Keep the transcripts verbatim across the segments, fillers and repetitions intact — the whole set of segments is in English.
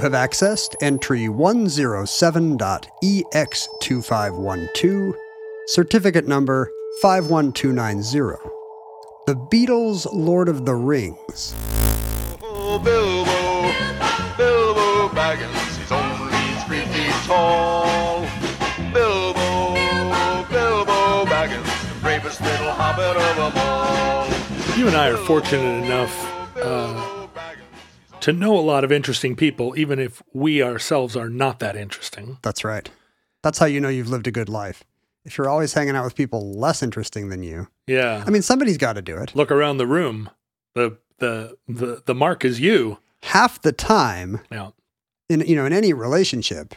Have accessed entry one oh seven dot E X two five one two, certificate number five one two nine zero. The Beatles, Lord of the Rings. Oh, Bilbo, Bilbo Baggins, he's only three feet tall. Bilbo, Bilbo Baggins, the bravest little hobbit of them all. You and I are fortunate enough, uh, to know a lot of interesting people, even if we ourselves are not that interesting. That's right. That's how you know you've lived a good life. If you're always hanging out with people less interesting than you. Yeah. I mean, somebody's got to do it. Look around the room. The the the the mark is you. Half the time, yeah. in you know, in any relationship,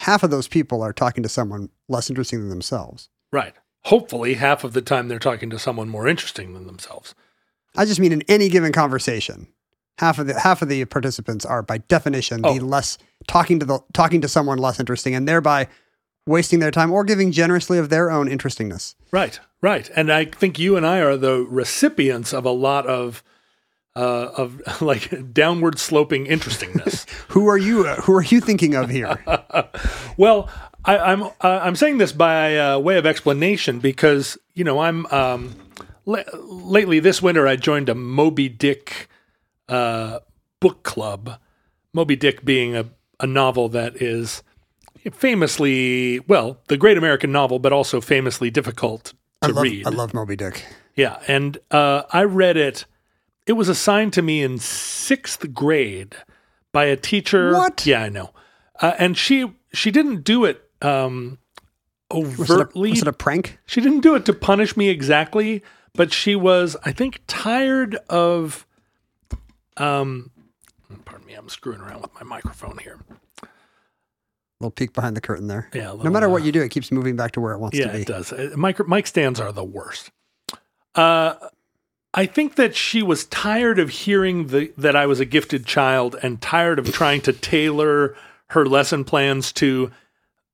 half of those people are talking to someone less interesting than themselves. Right. Hopefully, half of the time they're talking to someone more interesting than themselves. I just mean in any given conversation. Half of the half of the participants are, by definition, oh. the less talking to the talking to someone less interesting, and thereby wasting their time or giving generously of their own interestingness. Right, right, and I think you and I are the recipients of a lot of uh, of like downward sloping interestingness. Who are you? Uh, who are you thinking of here? Well, I, I'm uh, I'm saying this by uh, way of explanation because you know I'm um, le- lately this winter I joined a Moby Dick Uh, book club, Moby Dick being a, a novel that is famously, well, the great American novel, but also famously difficult to I love, read. I love Moby Dick. Yeah, and uh, I read it. It was assigned to me in sixth grade by a teacher. What? Yeah, I know. Uh, and she she didn't do it um, overtly. Was it, a, was it a prank? She didn't do it to punish me exactly, but she was, I think, tired of... Um, pardon me, I'm screwing around with my microphone here. A little peek behind the curtain there. Yeah. Little, no matter uh, what you do, it keeps moving back to where it wants yeah, to be. Yeah, it does. Uh, mic, mic stands are the worst. Uh, I think that she was tired of hearing the, that I was a gifted child and tired of trying to tailor her lesson plans to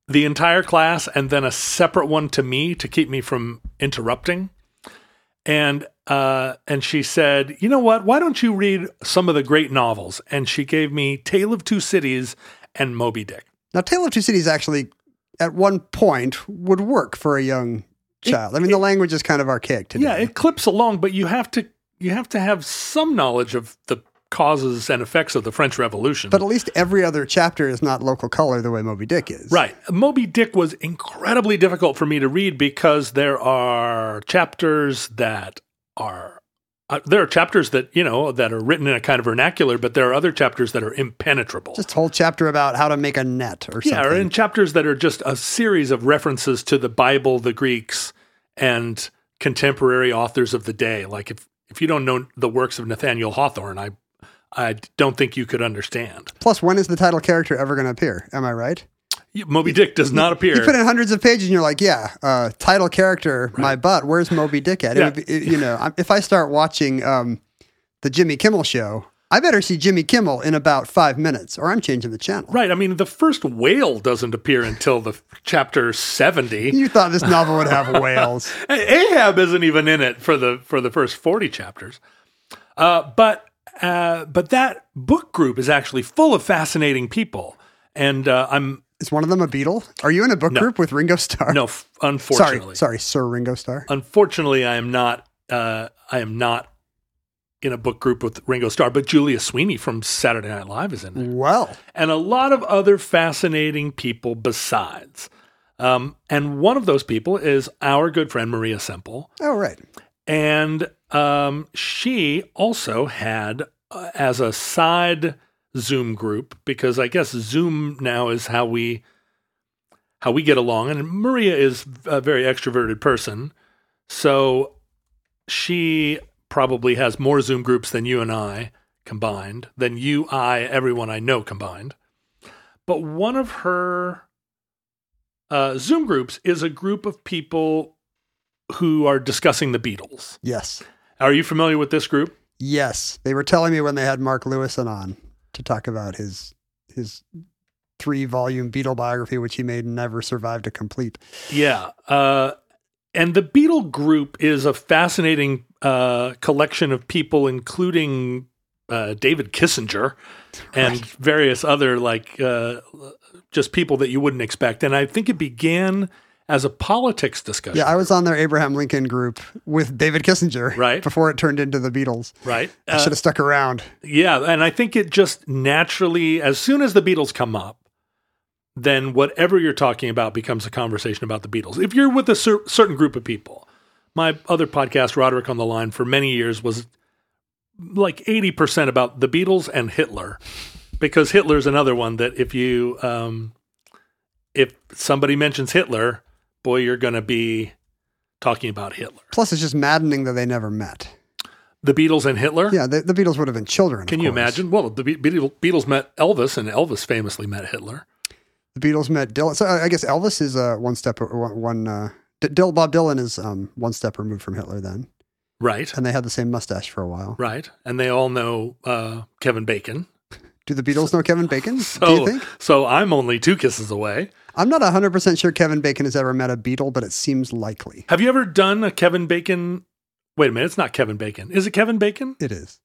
the entire class and then a separate one to me to keep me from interrupting. And uh, and she said, you know what? Why don't you read some of the great novels? And she gave me Tale of Two Cities and Moby Dick. Now, Tale of Two Cities actually, at one point, would work for a young child. It, I mean, it, the language is kind of archaic today. Yeah, it clips along, but you have to you have to have some knowledge of the causes and effects of the French Revolution. But at least every other chapter is not local color the way Moby Dick is. Right. Moby Dick was incredibly difficult for me to read because there are chapters that are uh, there are chapters that, you know, that are written in a kind of vernacular, but there are other chapters that are impenetrable. Just a whole chapter about how to make a net or something. Yeah, or in chapters that are just a series of references to the Bible, the Greeks, and contemporary authors of the day. Like if if you don't know the works of Nathaniel Hawthorne, I I don't think you could understand. Plus, when is the title character ever going to appear? Am I right? You, Moby Dick does not appear. You put in hundreds of pages and you're like, yeah, uh, title character, right. My butt, where's Moby Dick at? It yeah. would be, it, you know, if I start watching um, the Jimmy Kimmel show, I better see Jimmy Kimmel in about five minutes or I'm changing the channel. Right. I mean, the first whale doesn't appear until the chapter seventy. You thought this novel would have whales. Ahab isn't even in it for the, for the first forty chapters. Uh, but... Uh, but that book group is actually full of fascinating people, and uh, I'm Is one of them a Beatle? Are you in a book no. group with Ringo Starr? No, f- unfortunately. Sorry, sorry, Sir Ringo Starr. Unfortunately, I am not. Uh, I am not in a book group with Ringo Starr, but Julia Sweeney from Saturday Night Live is in there. Well, and a lot of other fascinating people besides. Um, and one of those people is our good friend Maria Semple. Oh, right. And um, she also had uh, as a side Zoom group, because I guess Zoom now is how we how we get along. And Maria is a very extroverted person, so she probably has more Zoom groups than you and I combined, than you, I, everyone I know combined. But one of her uh, Zoom groups is a group of people who are discussing the Beatles. Yes. Are you familiar with this group? Yes. They were telling me when they had Mark Lewison on to talk about his his three-volume Beatle biography, which he may never survive to complete. Yeah. Uh, and the Beatle group is a fascinating uh, collection of people, including uh, David Kissinger and right. various other, like, uh, just people that you wouldn't expect. And I think it began as a politics discussion. Yeah, I was group. on their Abraham Lincoln group with David Kissinger right. before it turned into the Beatles. Right. I uh, should have stuck around. Yeah, and I think it just naturally, as soon as the Beatles come up, then whatever you're talking about becomes a conversation about the Beatles. If you're with a cer- certain group of people, my other podcast, Roderick on the Line, for many years was like eighty percent about the Beatles and Hitler, because Hitler's another one that if you, um, if somebody mentions Hitler, boy, you're going to be talking about Hitler. Plus, it's just maddening that they never met. The Beatles and Hitler? Yeah, the, the Beatles would have been children, Can of course. You imagine? Well, the Be- Beatles met Elvis, and Elvis famously met Hitler. The Beatles met Dylan. So I guess Elvis is uh, one step, one, uh, D- Dil- Bob Dylan is um, one step removed from Hitler then. Right. And they had the same mustache for a while. Right. And they all know uh, Kevin Bacon. Do the Beatles know Kevin Bacon? So, do you think? So I'm only two kisses away. I'm not one hundred percent sure Kevin Bacon has ever met a Beatle, but it seems likely. Have you ever done a Kevin Bacon? Wait a minute, it's not Kevin Bacon. Is it Kevin Bacon? It is.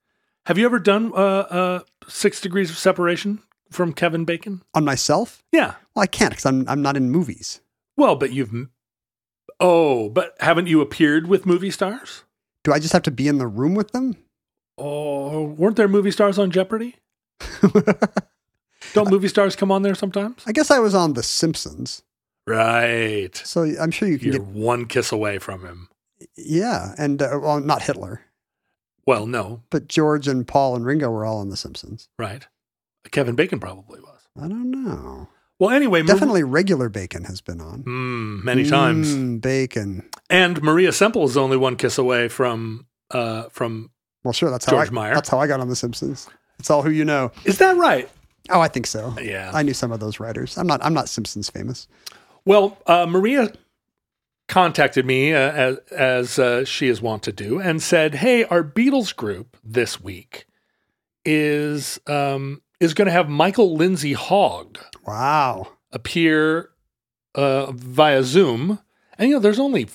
Have you ever done uh, uh, Six Degrees of Separation from Kevin Bacon? On myself? Yeah. Well, I can't because I'm I'm not in movies. Well, but you've... Oh, but haven't you appeared with movie stars? Do I just have to be in the room with them? Oh, weren't there movie stars on Jeopardy? Don't movie stars come on there sometimes? I guess I was on The Simpsons. Right. So I'm sure you can You're get... one kiss away from him. Yeah, and uh, well, not Hitler. Well, no. But George and Paul and Ringo were all on The Simpsons. Right. Kevin Bacon probably was. I don't know. Well, anyway. Definitely Mar- regular Bacon has been on. Mm, many mm, times. Bacon. And Maria Semple is only one kiss away from uh, from well, sure, that's George how I, Meyer. That's how I got on The Simpsons. It's all who you know. Is that right? Oh, I think so. Yeah. I knew some of those writers. I'm not I'm not Simpsons famous. Well, uh, Maria contacted me, uh, as, as uh, she is wont to do, and said, hey, our Beatles group this week is um, is going to have Michael Lindsay-Hogg wow. appear uh, via Zoom. And, you know, there's only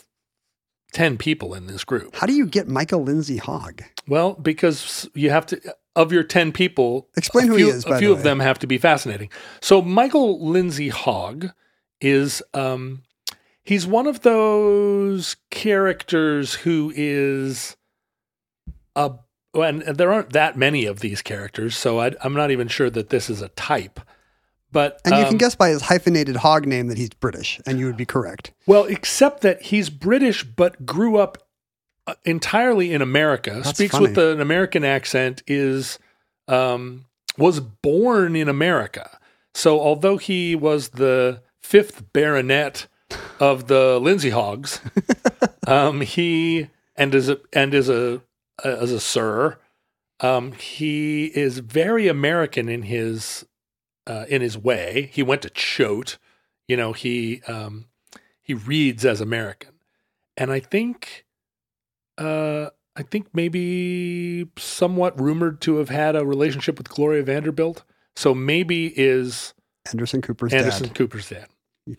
ten people in this group. How do you get Michael Lindsay-Hogg? Well, because you have to... Of your ten people, explain who few, he is. By a few the way. of them have to be fascinating. So Michael Lindsay-Hogg is um, he's one of those characters who is a, and there aren't that many of these characters, so I, I'm not even sure that this is a type. But and um, you can guess by his hyphenated Hogg name that he's British, and you would be correct. Well, except that he's British, but grew up entirely in America, That's speaks funny. with an American accent, is, um, was born in America. So although he was the fifth baronet of the Lindsay-Hoggs, um, he, and is a, and is a, as a sir, um, he is very American in his, uh, in his way. He went to Choate, you know, he, um, he reads as American. And I think, Uh, I think maybe somewhat rumored to have had a relationship with Gloria Vanderbilt. So maybe is Anderson Cooper's Anderson dad. Cooper's dad.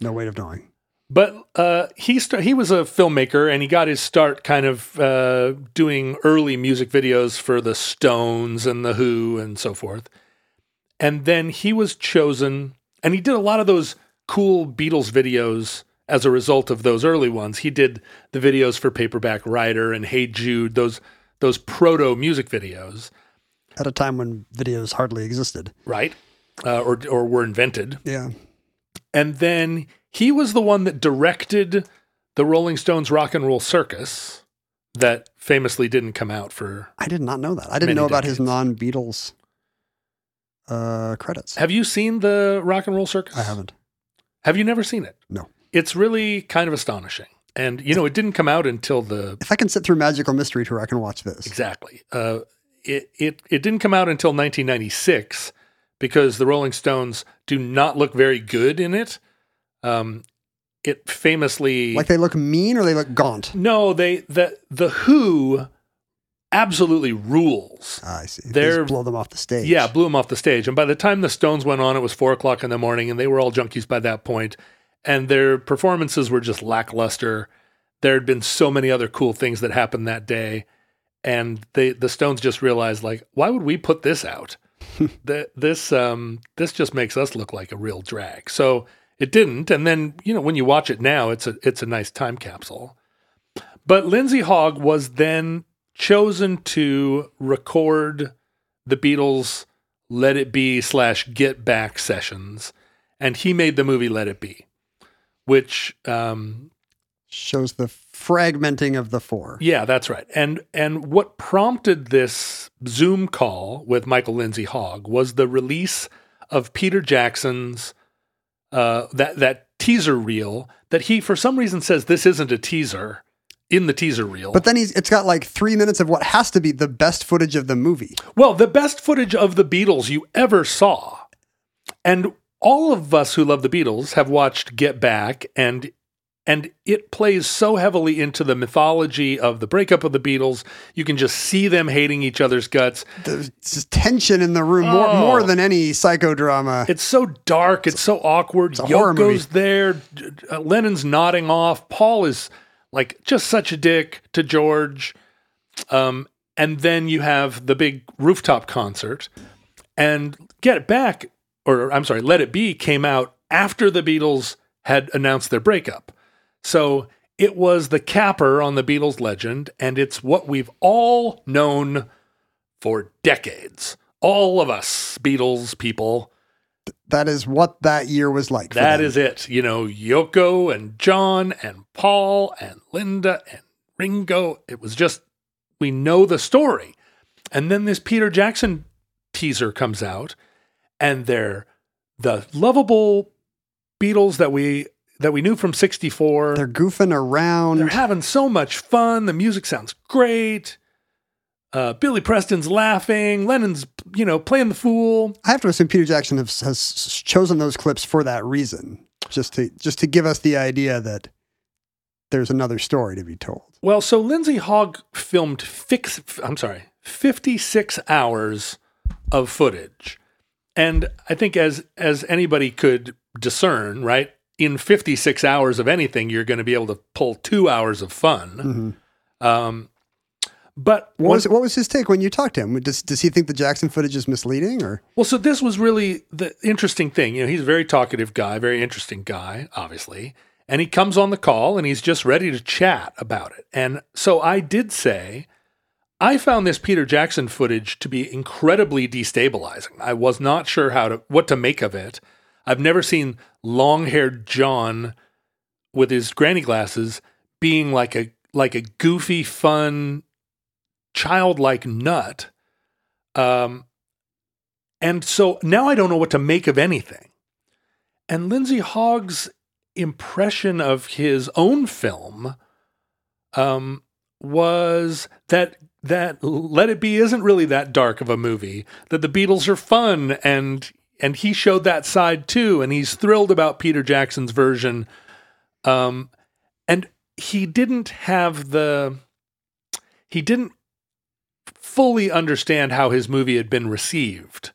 No way of knowing. But uh, he st- he was a filmmaker, and he got his start kind of uh, doing early music videos for the Stones and the Who and so forth. And then he was chosen, and he did a lot of those cool Beatles videos as a result of those early ones. He did the videos for Paperback Writer and Hey Jude, those those proto music videos. At a time when videos hardly existed. Right. Uh, or or were invented. Yeah. And then he was the one that directed the Rolling Stones' Rock and Roll Circus that famously didn't come out for I did not know that. I didn't know about decades. His non-Beatles uh, credits. Have you seen the Rock and Roll Circus? I haven't. Have you never seen it? No. It's really kind of astonishing. And, you know, it didn't come out until the... If I can sit through Magical Mystery Tour, I can watch this. Exactly. Uh, it, it, it didn't come out until nineteen ninety-six because the Rolling Stones do not look very good in it. Um, it famously... Like they look mean or they look gaunt? No, they the, the Who absolutely rules. Ah, I see. They just blow them off the stage. Yeah, blew them off the stage. And by the time the Stones went on, it was four o'clock in the morning and they were all junkies by that point. And their performances were just lackluster. There had been so many other cool things that happened that day. And they, the Stones just realized, like, why would we put this out? the, this um, this just makes us look like a real drag. So it didn't. And then, you know, when you watch it now, it's a, it's a nice time capsule. But Lindsay-Hogg was then chosen to record the Beatles' Let It Be slash Get Back sessions. And he made the movie Let It Be, which um, shows the fragmenting of the four. Yeah, that's right. And and what prompted this Zoom call with Michael Lindsay-Hogg was the release of Peter Jackson's uh, that that teaser reel that he for some reason says this isn't a teaser in the teaser reel. But then he's it's got like three minutes of what has to be the best footage of the movie. Well, the best footage of the Beatles you ever saw, and. All of us who love the Beatles have watched Get Back, and and it plays so heavily into the mythology of the breakup of the Beatles. You can just see them hating each other's guts. There's tension in the room oh. more, more than any psychodrama. It's so dark. It's, it's so awkward. It's Yoko's there. Uh, Lennon's nodding off. Paul is like just such a dick to George. Um, and then you have the big rooftop concert. And Get Back... or I'm sorry, Let It Be came out after the Beatles had announced their breakup. So it was the capper on the Beatles legend, and it's what we've all known for decades. All of us Beatles people. That is what that year was like. That is it. You know, Yoko and John and Paul and Linda and Ringo. It was just, we know the story. And then this Peter Jackson teaser comes out. And they're the lovable Beatles that we that we knew from sixty-four. They're goofing around. They're having so much fun. The music sounds great. Uh, Billy Preston's laughing. Lennon's, you know, playing the fool. I have to assume Peter Jackson has, has chosen those clips for that reason, just to just to give us the idea that there's another story to be told. Well, so Lindsay-Hogg filmed fix. I'm sorry, fifty-six hours of footage. And I think as as anybody could discern, right, in fifty-six hours of anything, you're going to be able to pull two hours of fun. Mm-hmm. Um, but what, one, was, what was his take when you talked to him? Does, does he think the Jackson footage is misleading? Or Well, so this was really the interesting thing. You know, he's a very talkative guy, very interesting guy, obviously. And he comes on the call, and he's just ready to chat about it. And so I did say... I found this Peter Jackson footage to be incredibly destabilizing. I was not sure how to what to make of it. I've never seen long-haired John with his granny glasses being like a like a goofy, fun, childlike nut. Um, and so now I don't know what to make of anything. And Lindsay-Hogg's impression of his own film um, was that. That Let It Be isn't really that dark of a movie, that the Beatles are fun, and and he showed that side too, and he's thrilled about Peter Jackson's version. Um, and he didn't have the... He didn't fully understand how his movie had been received,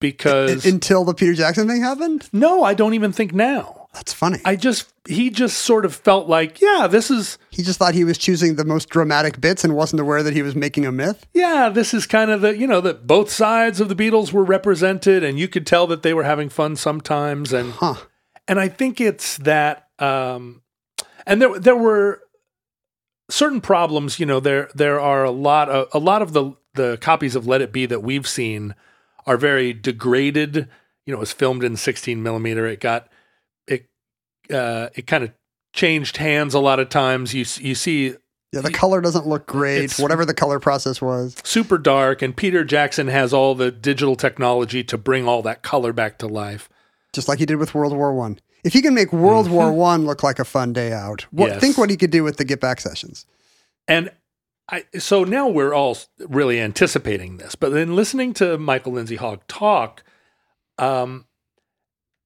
because... Until the Peter Jackson thing happened? No, I don't even think now. That's funny. I just, he just sort of felt like, yeah, this is... He just thought he was choosing the most dramatic bits and wasn't aware that he was making a myth? Yeah, this is kind of the, you know, that both sides of the Beatles were represented and you could tell that they were having fun sometimes. And huh. And I think it's that, um, and there there were certain problems. You know, there there are a lot of a lot of the the copies of Let It Be that we've seen are very degraded. You know, it was filmed in sixteen millimeter. It got it uh, it kind of changed hands a lot of times. You you see. Yeah, the color doesn't look great, whatever the color process was. Super dark, and Peter Jackson has all the digital technology to bring all that color back to life. Just like he did with World War One. If he can make World War One look like a fun day out, what, yes. think what he could do with the Get Back sessions. And I, so now we're all really anticipating this, but then listening to Michael Lindsay-Hogg talk, um,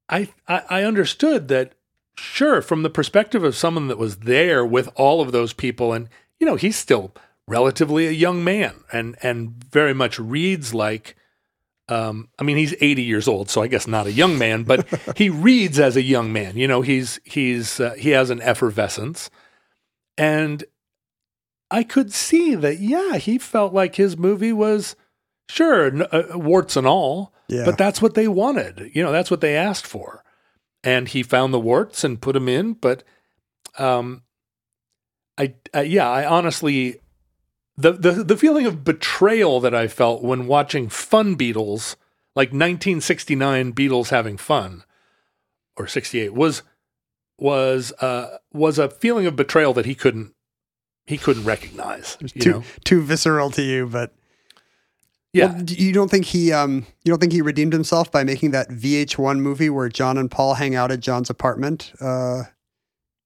I, I I understood that, sure, from the perspective of someone that was there with all of those people, and, you know, he's still relatively a young man and and very much reads like, um, I mean, he's eighty years old, so I guess not a young man, but he reads as a young man. You know, he's he's uh, he has an effervescence. And I could see that, yeah, he felt like his movie was, sure, uh, warts and all, yeah. but that's what they wanted. You know, that's what they asked for. And he found the warts and put them in, but, um, I, I yeah, I honestly, the, the the feeling of betrayal that I felt when watching fun Beatles, like nineteen sixty-nine Beatles having fun, or sixty-eight, was was uh was a feeling of betrayal that he couldn't he couldn't recognize. It was you too know? too visceral to you, but. Yeah, well, you don't think he um, you don't think he redeemed himself by making that V H one movie where John and Paul hang out at John's apartment uh,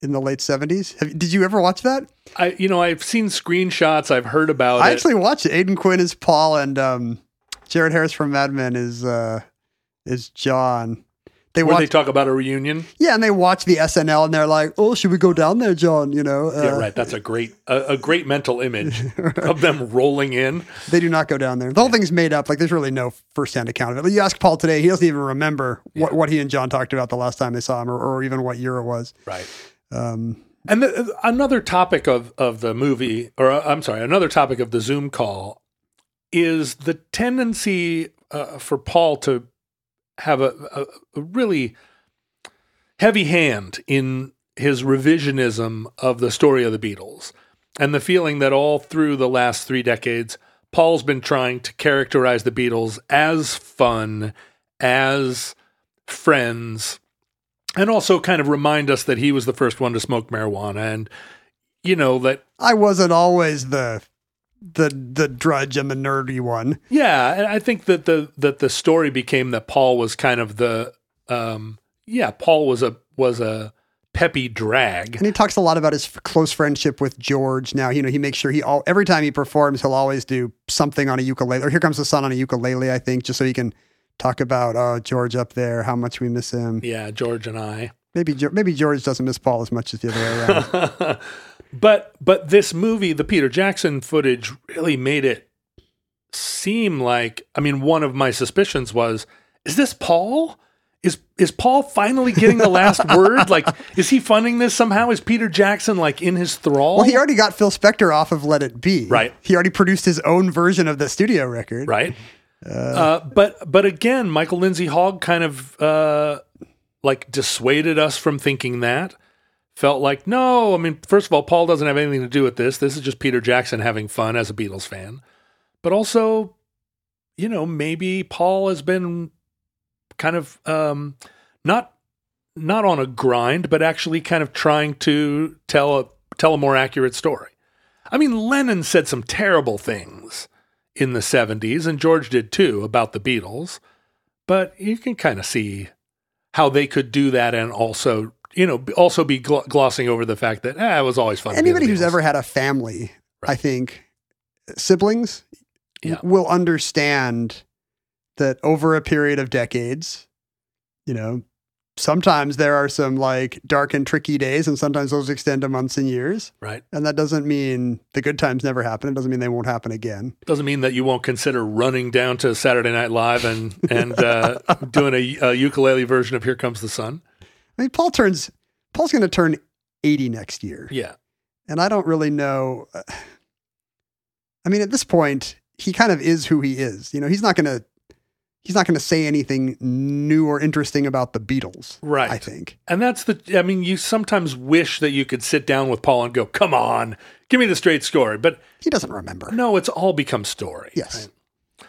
in the late seventies? Have, did you ever watch that? I you know I've seen screenshots. I've heard about I it. I actually watched it. Aidan Quinn is Paul, and um, Jared Harris from Mad Men is uh, is John. They where watch, they talk about a reunion. Yeah, and they watch the S N L, and they're like, "Oh, should we go down there, John?" You know. Uh, yeah, right. That's a great, a, a great mental image of them rolling in. They do not go down there. The whole thing's made up. Like, there's really no firsthand account of it. But you ask Paul today, he doesn't even remember yeah. what, what he and John talked about the last time they saw him, or, or even what year it was. Right. Um, and the, another topic of of the movie, or uh, I'm sorry, another topic of the Zoom call is the tendency uh, for Paul to. have a, a, a really heavy hand in his revisionism of the story of the Beatles, and the feeling that all through the last three decades, Paul's been trying to characterize the Beatles as fun, as friends, and also kind of remind us that he was the first one to smoke marijuana. And, you know, that I wasn't always the... the the drudge and the nerdy one. Yeah, and I think that the that the story became that Paul was kind of the um yeah, Paul was a was a peppy drag. And he talks a lot about his f- close friendship with George now. You know, he makes sure he all every time he performs, he'll always do something on a ukulele. Or Here Comes the Sun on a ukulele, I think, just so he can talk about oh, George up there, how much we miss him. Yeah, George and I. Maybe maybe George doesn't miss Paul as much as the other way around. But but this movie, the Peter Jackson footage, really made it seem like, I mean, one of my suspicions was, is this Paul? Is is Paul finally getting the last word? Like, is he funding this somehow? Is Peter Jackson, like, in his thrall? Well, he already got Phil Spector off of Let It Be. Right. He already produced his own version of the studio record. Right. Uh, uh, but, but again, Michael Lindsay-Hogg kind of, uh, like, dissuaded us from thinking that. Felt like, no, I mean, first of all, Paul doesn't have anything to do with this. This is just Peter Jackson having fun as a Beatles fan. But also, you know, maybe Paul has been kind of um, not not on a grind, but actually kind of trying to tell a, tell a more accurate story. I mean, Lennon said some terrible things in the seventies, and George did too, about the Beatles. But you can kind of see how they could do that and also... you know, also be gl- glossing over the fact that eh, it was always fun. Anybody who's ever had a family, right. I think, siblings, yeah. will understand that over a period of decades, you know, sometimes there are some like dark and tricky days, and sometimes those extend to months and years. Right. And that doesn't mean the good times never happen. It doesn't mean they won't happen again. Doesn't mean that you won't consider running down to Saturday Night Live and, and uh, doing a, a ukulele version of Here Comes the Sun. I mean, Paul turns, Paul's going to turn eighty next year. Yeah. And I don't really know. I mean, at this point, he kind of is who he is. You know, he's not going to, he's not going to say anything new or interesting about the Beatles. Right. I think. And that's the, I mean, you sometimes wish that you could sit down with Paul and go, come on, give me the straight story. But he doesn't remember. No, it's all become story. Yes. Right?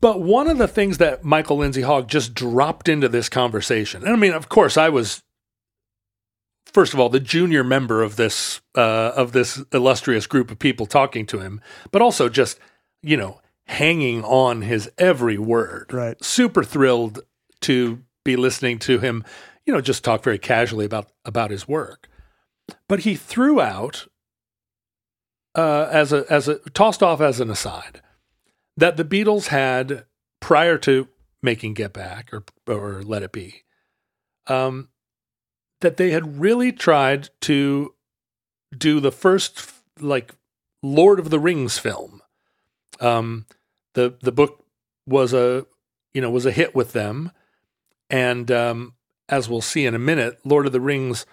But one of the things that Michael Lindsay-Hogg just dropped into this conversation, and I mean, of course I was, first of all, the junior member of this, uh, of this illustrious group of people talking to him, but also just, you know, hanging on his every word. Right. Super thrilled to be listening to him, you know, just talk very casually about, about his work. But he threw out, uh, as a, as a, tossed off as an aside, that the Beatles had, prior to making Get Back or, or Let It Be, um, that they had really tried to do the first, like, Lord of the Rings film. Um, the, the book was a, you know, was a hit with them. And, um, as we'll see in a minute, Lord of the Rings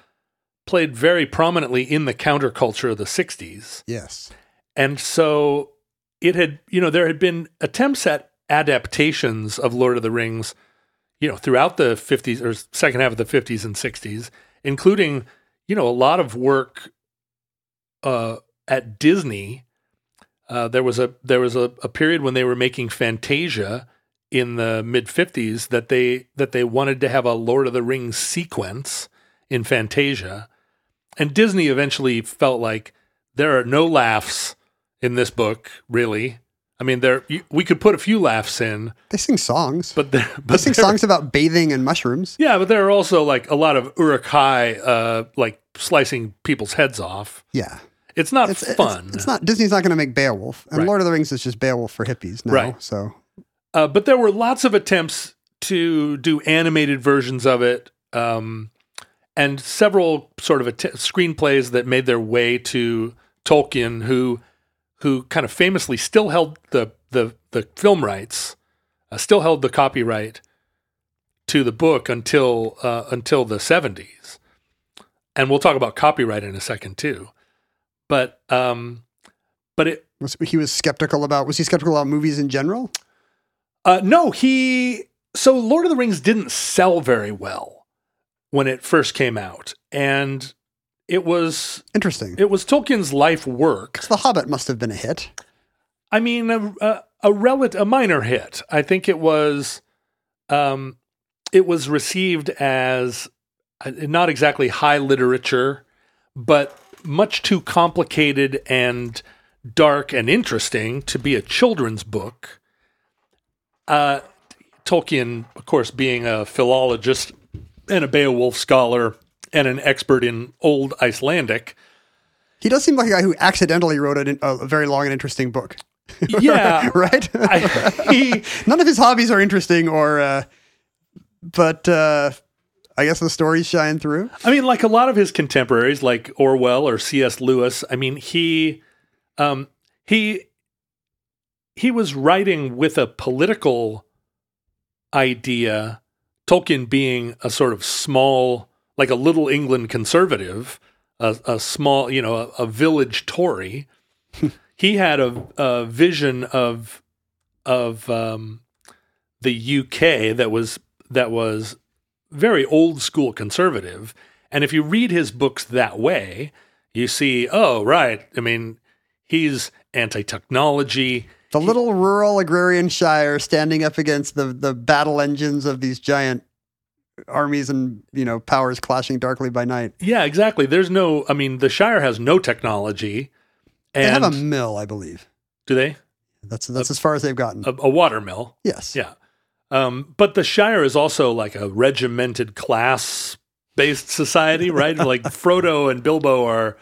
played very prominently in the counterculture of the sixties. Yes. And so it had, you know, there had been attempts at adaptations of Lord of the Rings, you know, throughout the fifties or second half of the fifties and sixties, including, you know, a lot of work, uh, at Disney. Uh, there was a there was a, a period when they were making Fantasia in the mid fifties that they that they wanted to have a Lord of the Rings sequence in Fantasia, and Disney eventually felt like there are no laughs in this book. Really, I mean, there you, we could put a few laughs in. They sing songs, but, but they sing songs about bathing and mushrooms. Yeah, but there are also like a lot of uruk-hai, uh, like slicing people's heads off. Yeah. It's not it's, fun. It's, it's not Disney's not going to make Beowulf, and right. Lord of the Rings is just Beowulf for hippies now. Right. So, uh, but there were lots of attempts to do animated versions of it, um, and several sort of att- screenplays that made their way to Tolkien, who who kind of famously still held the the, the film rights, uh, still held the copyright to the book until uh, until the seventies, and we'll talk about copyright in a second too. But um, but it was, he was skeptical about. Was he skeptical about movies in general? Uh, no, he. So Lord of the Rings didn't sell very well when it first came out, and it was interesting. It was Tolkien's life work. So The Hobbit must have been a hit. I mean, a a, a, rel- a minor hit. I think it was. Um, it was received as not exactly high literature, but much too complicated and dark and interesting to be a children's book. Uh, Tolkien, of course, being a philologist and a Beowulf scholar and an expert in Old Icelandic. He does seem like a guy who accidentally wrote a, a very long and interesting book. Yeah. Right? I, he, None of his hobbies are interesting or, uh, but, uh, I guess the stories shine through. I mean, like a lot of his contemporaries, like Orwell or C S Lewis, I mean, he um, he he was writing with a political idea, Tolkien being a sort of small, like a Little England conservative, a, a small, you know, a, a village Tory. He had a, a vision of of um, the U K that was that was. very old school conservative. And if you read his books that way, you see, oh, right. I mean, he's anti-technology. The he, little rural agrarian shire standing up against the, the battle engines of these giant armies and, you know, powers clashing darkly by night. Yeah, exactly. There's no, I mean, the shire has no technology. And they have a mill, I believe. Do they? That's, that's a, as far as they've gotten. A, a water mill. Yes. Yeah. Um, but the Shire is also like a regimented class-based society, right? Like Frodo and Bilbo are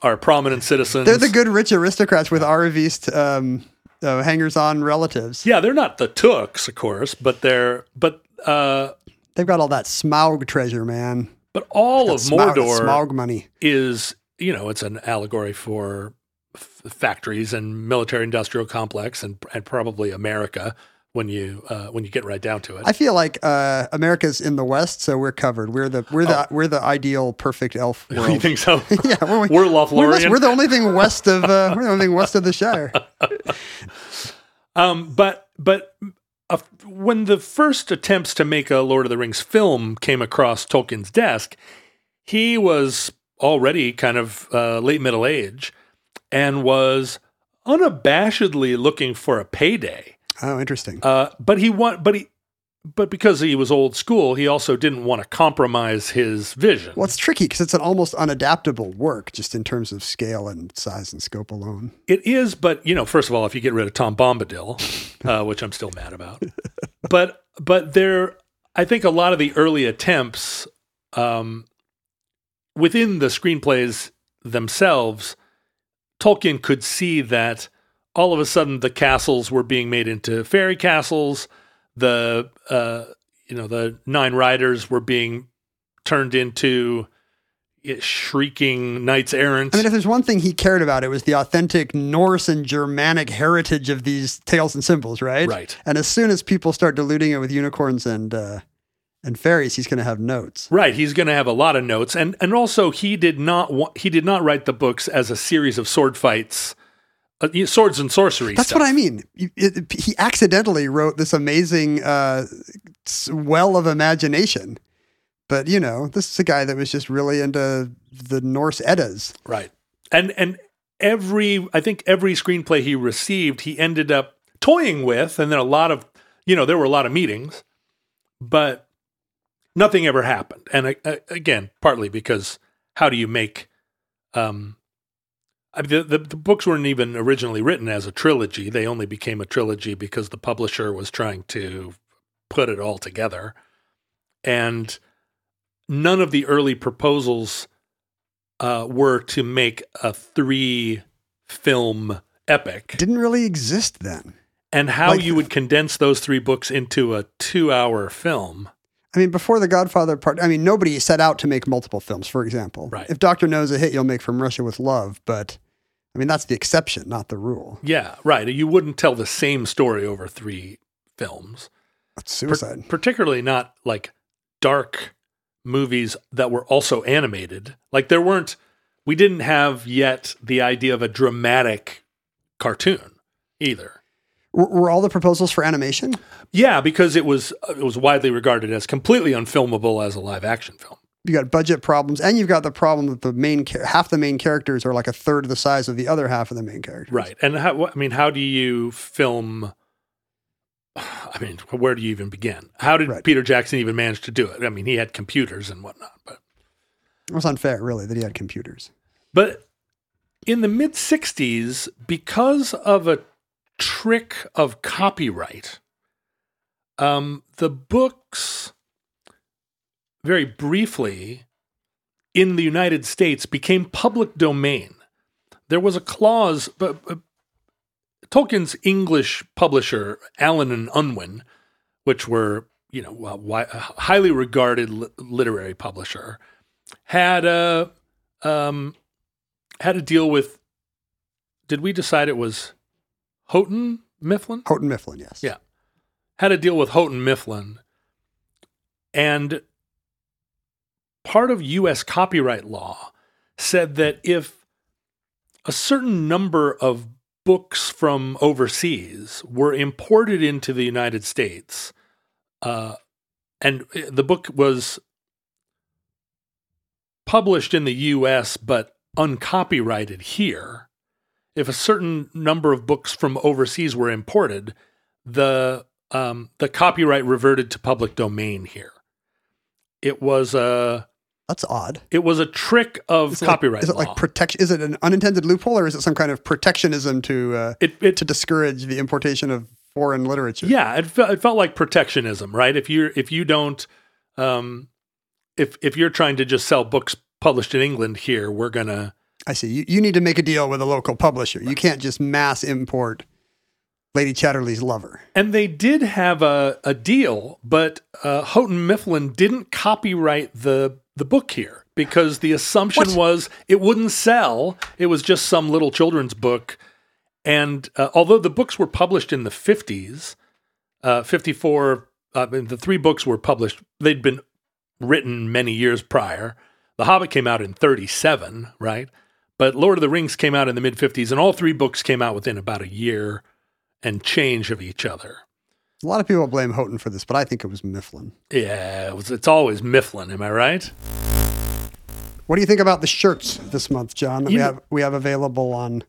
are prominent citizens. They're the good rich aristocrats with arrivist um, uh, hangers-on relatives. Yeah, they're not the Tooks, of course, but they're but uh, they've got all that Smaug treasure, man. But all of Smaug, Mordor Smaug money is, you know, it's an allegory for f- factories and military-industrial complex and and probably America. When you uh, when you get right down to it, I feel like uh, America's in the West, so we're covered. We're the we're the oh. we're the ideal perfect elf world. You think so? Yeah, we're, we're Lothlorien. We're, we're the only thing west of uh, we're the only thing west of the Shire. um, but but a, when the first attempts to make a Lord of the Rings film came across Tolkien's desk, he was already kind of uh, late middle age and was unabashedly looking for a payday. Oh, interesting. Uh, but he want, but he, but because he was old school, he also didn't want to compromise his vision. Well, it's tricky because it's an almost unadaptable work, just in terms of scale and size and scope alone. It is, but you know, first of all, if you get rid of Tom Bombadil, uh, which I'm still mad about, but but there, I think a lot of the early attempts um, within the screenplays themselves, Tolkien could see that all of a sudden the castles were being made into fairy castles. The uh, you know the nine riders were being turned into uh, shrieking knights errant. I mean, if there's one thing he cared about, it was the authentic Norse and Germanic heritage of these tales and symbols, right? Right. And as soon as people start diluting it with unicorns and uh, and fairies, he's going to have notes. Right. He's going to have a lot of notes, and and also he did not wa- he did not write the books as a series of sword fights. Uh, swords and sorcery. That's stuff. What I mean. It, it, he accidentally wrote this amazing uh, well of imagination. But, you know, this is a guy that was just really into the Norse Eddas. Right. And and every, I think every screenplay he received, he ended up toying with, and then a lot of, you know, there were a lot of meetings, but nothing ever happened. And I, I, again, partly because how do you make... Um, I mean, the, the, the books weren't even originally written as a trilogy. They only became a trilogy because the publisher was trying to put it all together. And none of the early proposals uh, were to make a three-film epic. Didn't really exist then. And how like, you would condense those three books into a two-hour film... I mean, before The Godfather part, I mean, nobody set out to make multiple films, for example. Right. If Doctor No's a hit, you'll make From Russia with Love, but, I mean, that's the exception, not the rule. Yeah, right. You wouldn't tell the same story over three films. That's suicide. Per- particularly not, like, dark movies that were also animated. Like, there weren't, we didn't have yet the idea of a dramatic cartoon either. Were all the proposals for animation? Yeah, because it was it was widely regarded as completely unfilmable as a live action film. You got budget problems, and you've got the problem that the main half the main characters are like a third of the size of the other half of the main characters. Right, and how, I mean, how do you film? I mean, where do you even begin? How did right. Peter Jackson even manage to do it? I mean, he had computers and whatnot, but it was unfair, really, that he had computers. But in the mid sixties, because of a trick of copyright, um, the books, very briefly, in the United States became public domain. There was a clause, but uh, Tolkien's English publisher, Allen and Unwin, which were, you know, a highly regarded li- literary publisher, had a um, had a deal with. Did we decide it was? Houghton Mifflin? Houghton Mifflin, yes. Yeah. Had a deal with Houghton Mifflin. And part of U S copyright law said that if a certain number of books from overseas were imported into the United States, uh, and the book was published in the U S but uncopyrighted here, if a certain number of books from overseas were imported, the um, the copyright reverted to public domain here. It was a that's odd. It was a trick of is copyright. Like, is it law. Like protection? Is it an unintended loophole, or is it some kind of protectionism to uh, it, it, to discourage the importation of foreign literature? Yeah, it, fe- it felt like protectionism, right? If you if you don't um, if if you're trying to just sell books published in England here, we're gonna. I see. You, you need to make a deal with a local publisher. Right. You can't just mass import Lady Chatterley's Lover. And they did have a, a deal, but uh, Houghton Mifflin didn't copyright the, the book here because the assumption what? was it wouldn't sell. It was just some little children's book. And uh, although the books were published in the fifties, uh, fifty-four, uh, the three books were published. They'd been written many years prior. The Hobbit came out in thirty-seven, right? But Lord of the Rings came out in the mid-fifties, and all three books came out within about a year and change of each other. A lot of people blame Houghton for this, but I think it was Mifflin. Yeah, it was, it's always Mifflin, am I right? What do you think about the shirts this month, John, that you we have we have available on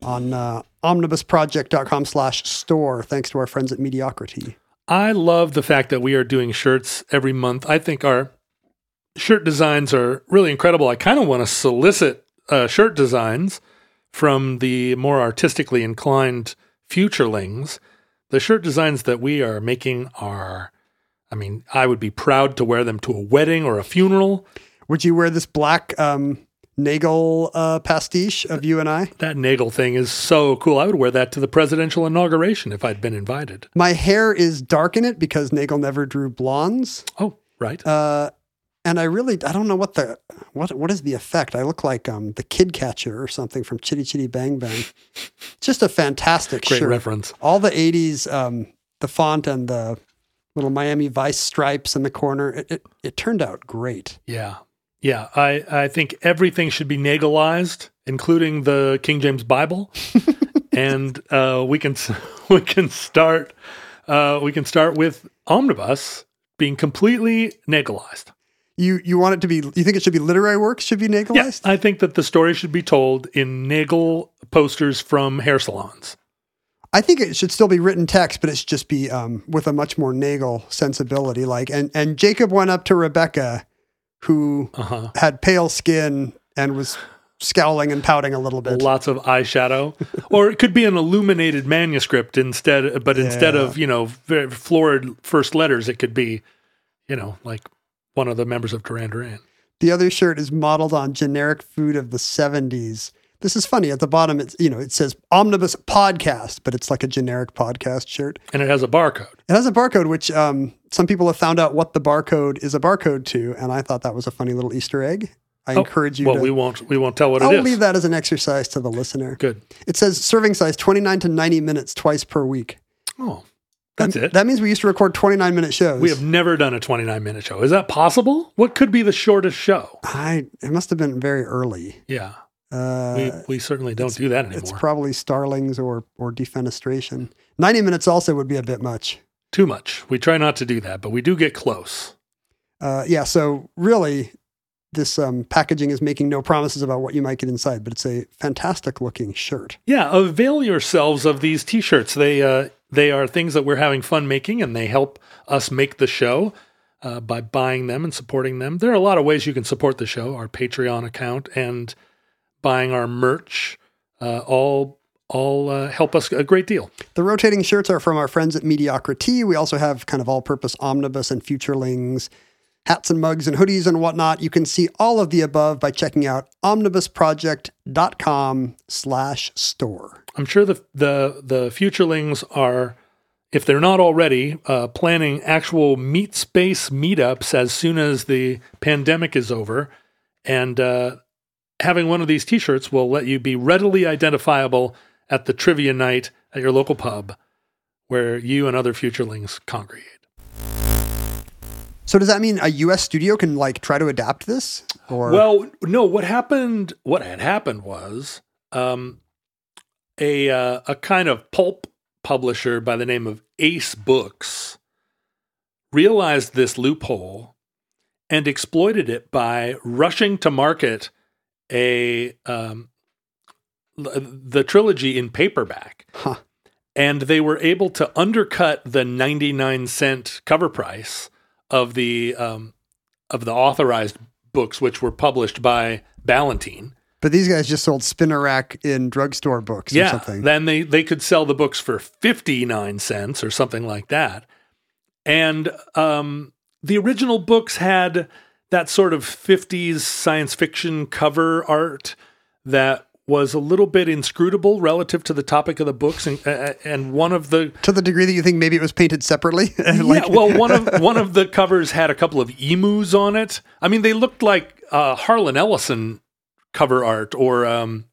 on uh, omnibusproject.com slash store, thanks to our friends at Mediocrity? I love the fact that we are doing shirts every month. I think our shirt designs are really incredible. I kind of want to solicit uh, shirt designs from the more artistically inclined futurelings. The shirt designs that we are making are, I mean, I would be proud to wear them to a wedding or a funeral. Would you wear this black um, Nagel uh, pastiche of you and I? That Nagel thing is so cool. I would wear that to the presidential inauguration if I'd been invited. My hair is dark in it because Nagel never drew blondes. Oh, right. Uh, and I really, I don't know what the, what what is the effect. I look like um, the Kid Catcher or something from Chitty Chitty Bang Bang. Just a fantastic Great shirt. Great reference. All the eighties, um, the font and the little Miami Vice stripes in the corner. It, it, it turned out great. Yeah. Yeah, I, I think everything should be Nagelized, including the King James Bible, and uh, we can we can start uh, we can start with Omnibus being completely Nagelized. You you want it to be? You think it should be literary works should be Nagelized? Yeah, I think that the story should be told in Nagel posters from hair salons. I think it should still be written text, but it should just be um, with a much more Nagel sensibility. Like, and and Jacob went up to Rebecca, who uh-huh. had pale skin and was scowling and pouting a little bit. Lots of eyeshadow. Or it could be an illuminated manuscript instead, but yeah. instead of, you know, very florid first letters, it could be, you know, like one of the members of Duran Duran. The other shirt is modeled on generic food of the seventies. This is funny. At the bottom, it's, you know, it says Omnibus Podcast, but it's like a generic podcast shirt. And it has a barcode. It has a barcode, which um, some people have found out what the barcode is a barcode to, and I thought that was a funny little Easter egg. I oh, encourage you well, to... Well, we won't, we won't tell what I'll it is. I'll leave that as an exercise to the listener. Good. It says serving size twenty-nine to ninety minutes twice per week. Oh, that's that, it. That means we used to record twenty-nine-minute shows. We have never done a twenty-nine-minute show. Is that possible? What could be the shortest show? I. It must have been very early. Yeah. Uh, we, we certainly don't do that anymore. It's probably starlings or, or defenestration. ninety minutes also would be a bit much. Too much. We try not to do that, but we do get close. Uh, yeah, so really, this um, packaging is making no promises about what you might get inside, but it's a fantastic-looking shirt. Yeah, avail yourselves of these T-shirts. They uh, they are things that we're having fun making, and they help us make the show uh, by buying them and supporting them. There are a lot of ways you can support the show, our Patreon account, and buying our merch, uh, all all uh, help us a great deal. The rotating shirts are from our friends at Mediocrity. We also have kind of all-purpose Omnibus and Futurelings, hats and mugs and hoodies and whatnot. You can see all of the above by checking out omnibusproject.com slash store. I'm sure the, the, the Futurelings are, if they're not already, uh, planning actual meet space meetups as soon as the pandemic is over. And, uh, having one of these T-shirts will let you be readily identifiable at the trivia night at your local pub where you and other futurelings congregate. So does that mean a U S studio can like try to adapt this? Or Well, no, what happened, what had happened was um, a, uh, a kind of pulp publisher by the name of Ace Books realized this loophole and exploited it by rushing to market a um, the trilogy in paperback, huh. and they were able to undercut the ninety-nine cent cover price of the um, of the authorized books, which were published by Ballantine. But these guys just sold spinnerack in drugstore books yeah, or something. Then they, they could sell the books for fifty-nine cents or something like that. And um, the original books had that sort of fifties science fiction cover art that was a little bit inscrutable relative to the topic of the books, and uh, and one of the to the degree that you think maybe it was painted separately. like, yeah, well, one of one of the covers had a couple of emus on it. I mean, they looked like uh, Harlan Ellison cover art or um,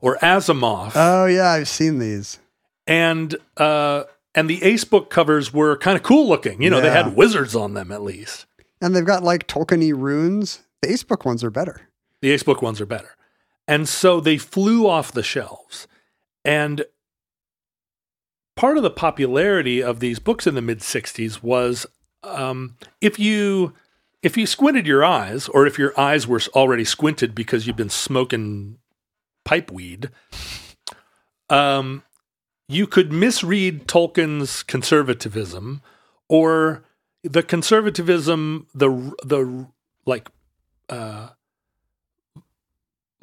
or Asimov. Oh yeah, I've seen these. And uh, and the Ace Book covers were kind of cool looking. You know, yeah. They had wizards on them at least. And they've got like Tolkien-y runes. The Ace Book ones are better. The Ace Book ones are better. And so they flew off the shelves. And part of the popularity of these books in the mid sixties was um, if you if you squinted your eyes, or if your eyes were already squinted because you've been smoking pipe weed, um, you could misread Tolkien's conservatism or the conservatism, the the like uh,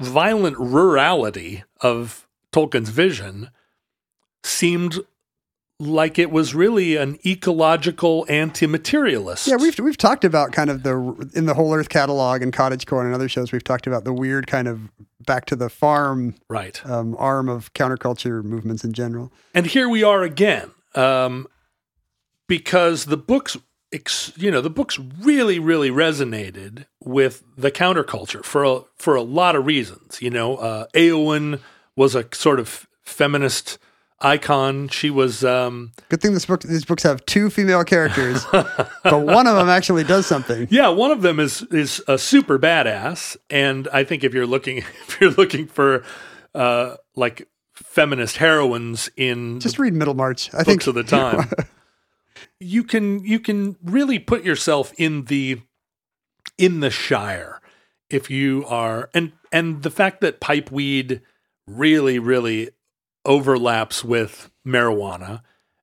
violent rurality of Tolkien's vision seemed like it was really an ecological anti-materialist. Yeah, we've we've talked about kind of the in the Whole Earth Catalog and Cottagecore and other shows. We've talked about the weird kind of back to the farm, right, um, arm of counterculture movements in general. And here we are again, um, because the books, you know, the books really, really resonated with the counterculture for a, for a lot of reasons. You know, uh, Eowyn was a sort of feminist icon. She was um, good thing this book. These books have two female characters, but one of them actually does something. Yeah, one of them is is a super badass, and I think if you're looking if you're looking for uh, like feminist heroines in just read Middlemarch. I books think of the time you can you can really put yourself in the in the Shire if you are, and and the fact that pipeweed really really. overlaps with marijuana.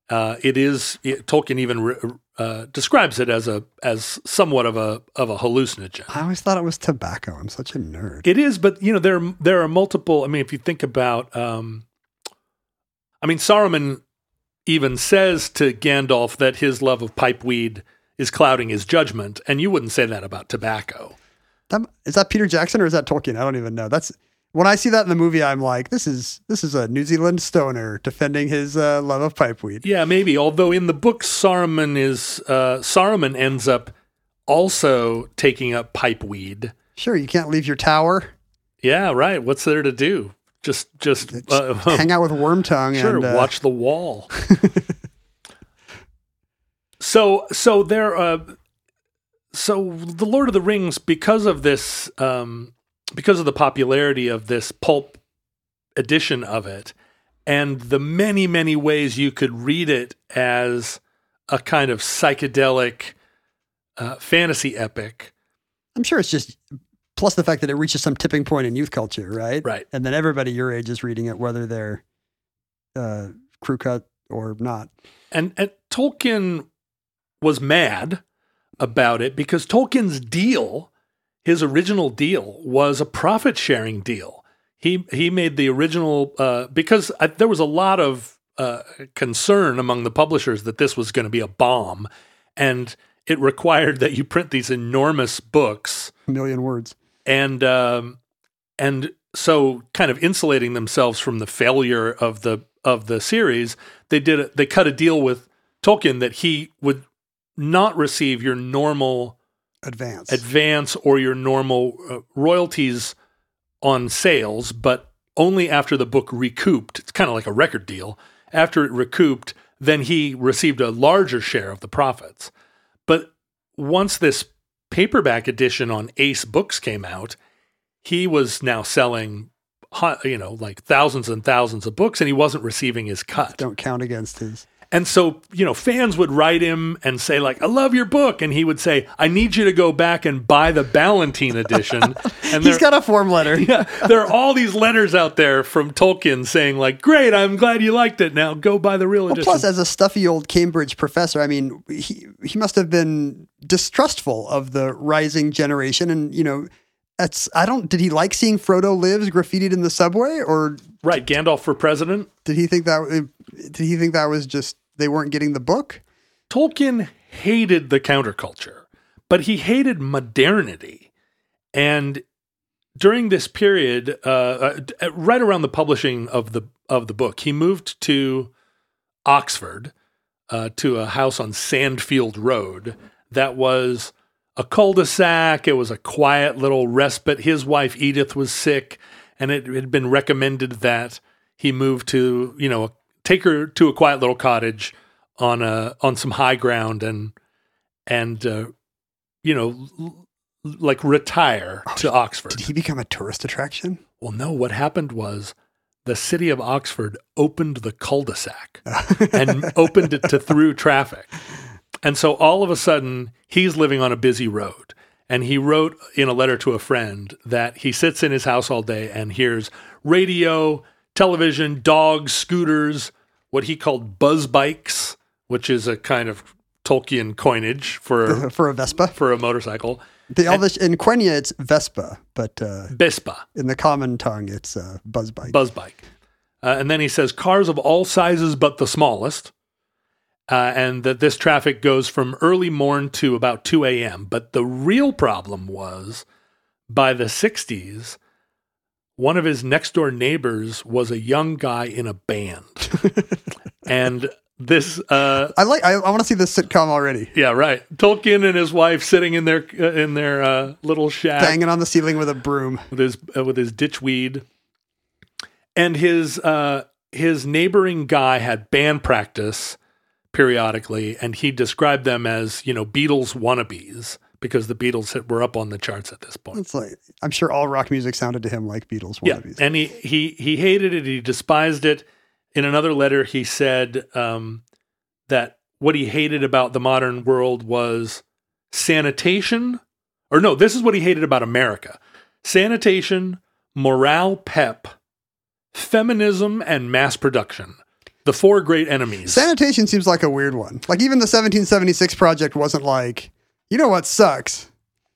Uh, it is it, Tolkien even re, uh, describes it as a as somewhat of a of a hallucinogen. I always thought it was tobacco. I'm such a nerd. It is, but you know there there are multiple. I mean, if you think about, um, I mean, Saruman even says to Gandalf that his love of pipeweed is clouding his judgment, and you wouldn't say that about tobacco. That, is that Peter Jackson or is that Tolkien? I don't even know. That's. When I see that in the movie, I'm like, this is this is a New Zealand stoner defending his uh, love of pipeweed. Yeah, maybe. Although in the book, Saruman is uh, Saruman ends up also taking up pipeweed. Sure, you can't leave your tower. Yeah, right. What's there to do? Just just, just uh, hang out with Wormtongue. Sure, and, uh, watch the wall. so so there. Uh, so the Lord of the Rings, because of this. Um, Because of the popularity of this pulp edition of it and the many, many ways you could read it as a kind of psychedelic uh, fantasy epic. I'm sure it's just, plus the fact that it reaches some tipping point in youth culture, right? Right. And then everybody your age is reading it, whether they're uh, crew cut or not. And, and Tolkien was mad about it because Tolkien's deal... His original deal was a profit-sharing deal. He he made the original uh, because I, there was a lot of uh, concern among the publishers that this was going to be a bomb, and it required that you print these enormous books, a million words, and um, and so kind of insulating themselves from the failure of the of the series, they did a, they cut a deal with Tolkien that he would not receive your normal. Advance. Advance or your normal uh, royalties on sales, but only after the book recouped. It's kind of like a record deal. After it recouped, then he received a larger share of the profits. But once this paperback edition on Ace Books came out, he was now selling, you know, like thousands and thousands of books, and he wasn't receiving his cut. Don't count against his... And so, you know, fans would write him and say, like, I love your book. And he would say, I need you to go back and buy the Ballantine edition. And he's got a form letter. Yeah, there are all these letters out there from Tolkien saying, like, great, I'm glad you liked it. Now go buy the real well, edition. Plus, as a stuffy old Cambridge professor, I mean, he, he must have been distrustful of the rising generation. And, you know, that's, I don't, did he like seeing Frodo Lives graffitied in the subway? Or right, Gandalf for president? Did he think that, did he think that was just, they weren't getting the book? Tolkien hated the counterculture, but he hated modernity. And during this period, uh, right around the publishing of the of the book, he moved to Oxford, uh, to a house on Sandfield Road that was a cul-de-sac. It was a quiet little respite. His wife, Edith, was sick, and it had been recommended that he move to, you know, a take her to a quiet little cottage on a on some high ground and and uh, you know l- like retire oh, to Oxford. Did he become a tourist attraction? Well, no. What happened was the city of Oxford opened the cul-de-sac and opened it to through traffic. And so all of a sudden, he's living on a busy road. And he wrote in a letter to a friend that he sits in his house all day and hears radio, television, dogs, scooters, what he called buzz bikes, which is a kind of Tolkien coinage for, for a Vespa, for a motorcycle. The Elvish, and, in Quenya, it's Vespa, but uh, Vespa. In the common tongue, it's uh, buzz bike. Buzz bike. Uh, and then he says, cars of all sizes but the smallest. Uh, and that this traffic goes from early morn to about two a.m. But the real problem was, by the sixties, one of his next-door neighbors was a young guy in a band. And this... Uh, I like. I, I want to see this sitcom already. Yeah, right. Tolkien and his wife sitting in their uh, in their uh, little shack. Banging on the ceiling with a broom. With his uh, with his ditchweed. And his uh, his neighboring guy had band practice periodically, and he described them as, you know, Beatles wannabes, because the Beatles hit, were up on the charts at this point. It's like, I'm sure all rock music sounded to him like Beatles wannabes. Yeah, and he, he, he hated it, he despised it. In another letter, he said um, that what he hated about the modern world was sanitation, or no, this is what he hated about America. Sanitation, morale pep, feminism, and mass production. The four great enemies. Sanitation seems like a weird one. Like, even the seventeen seventy-six project wasn't like, you know what sucks?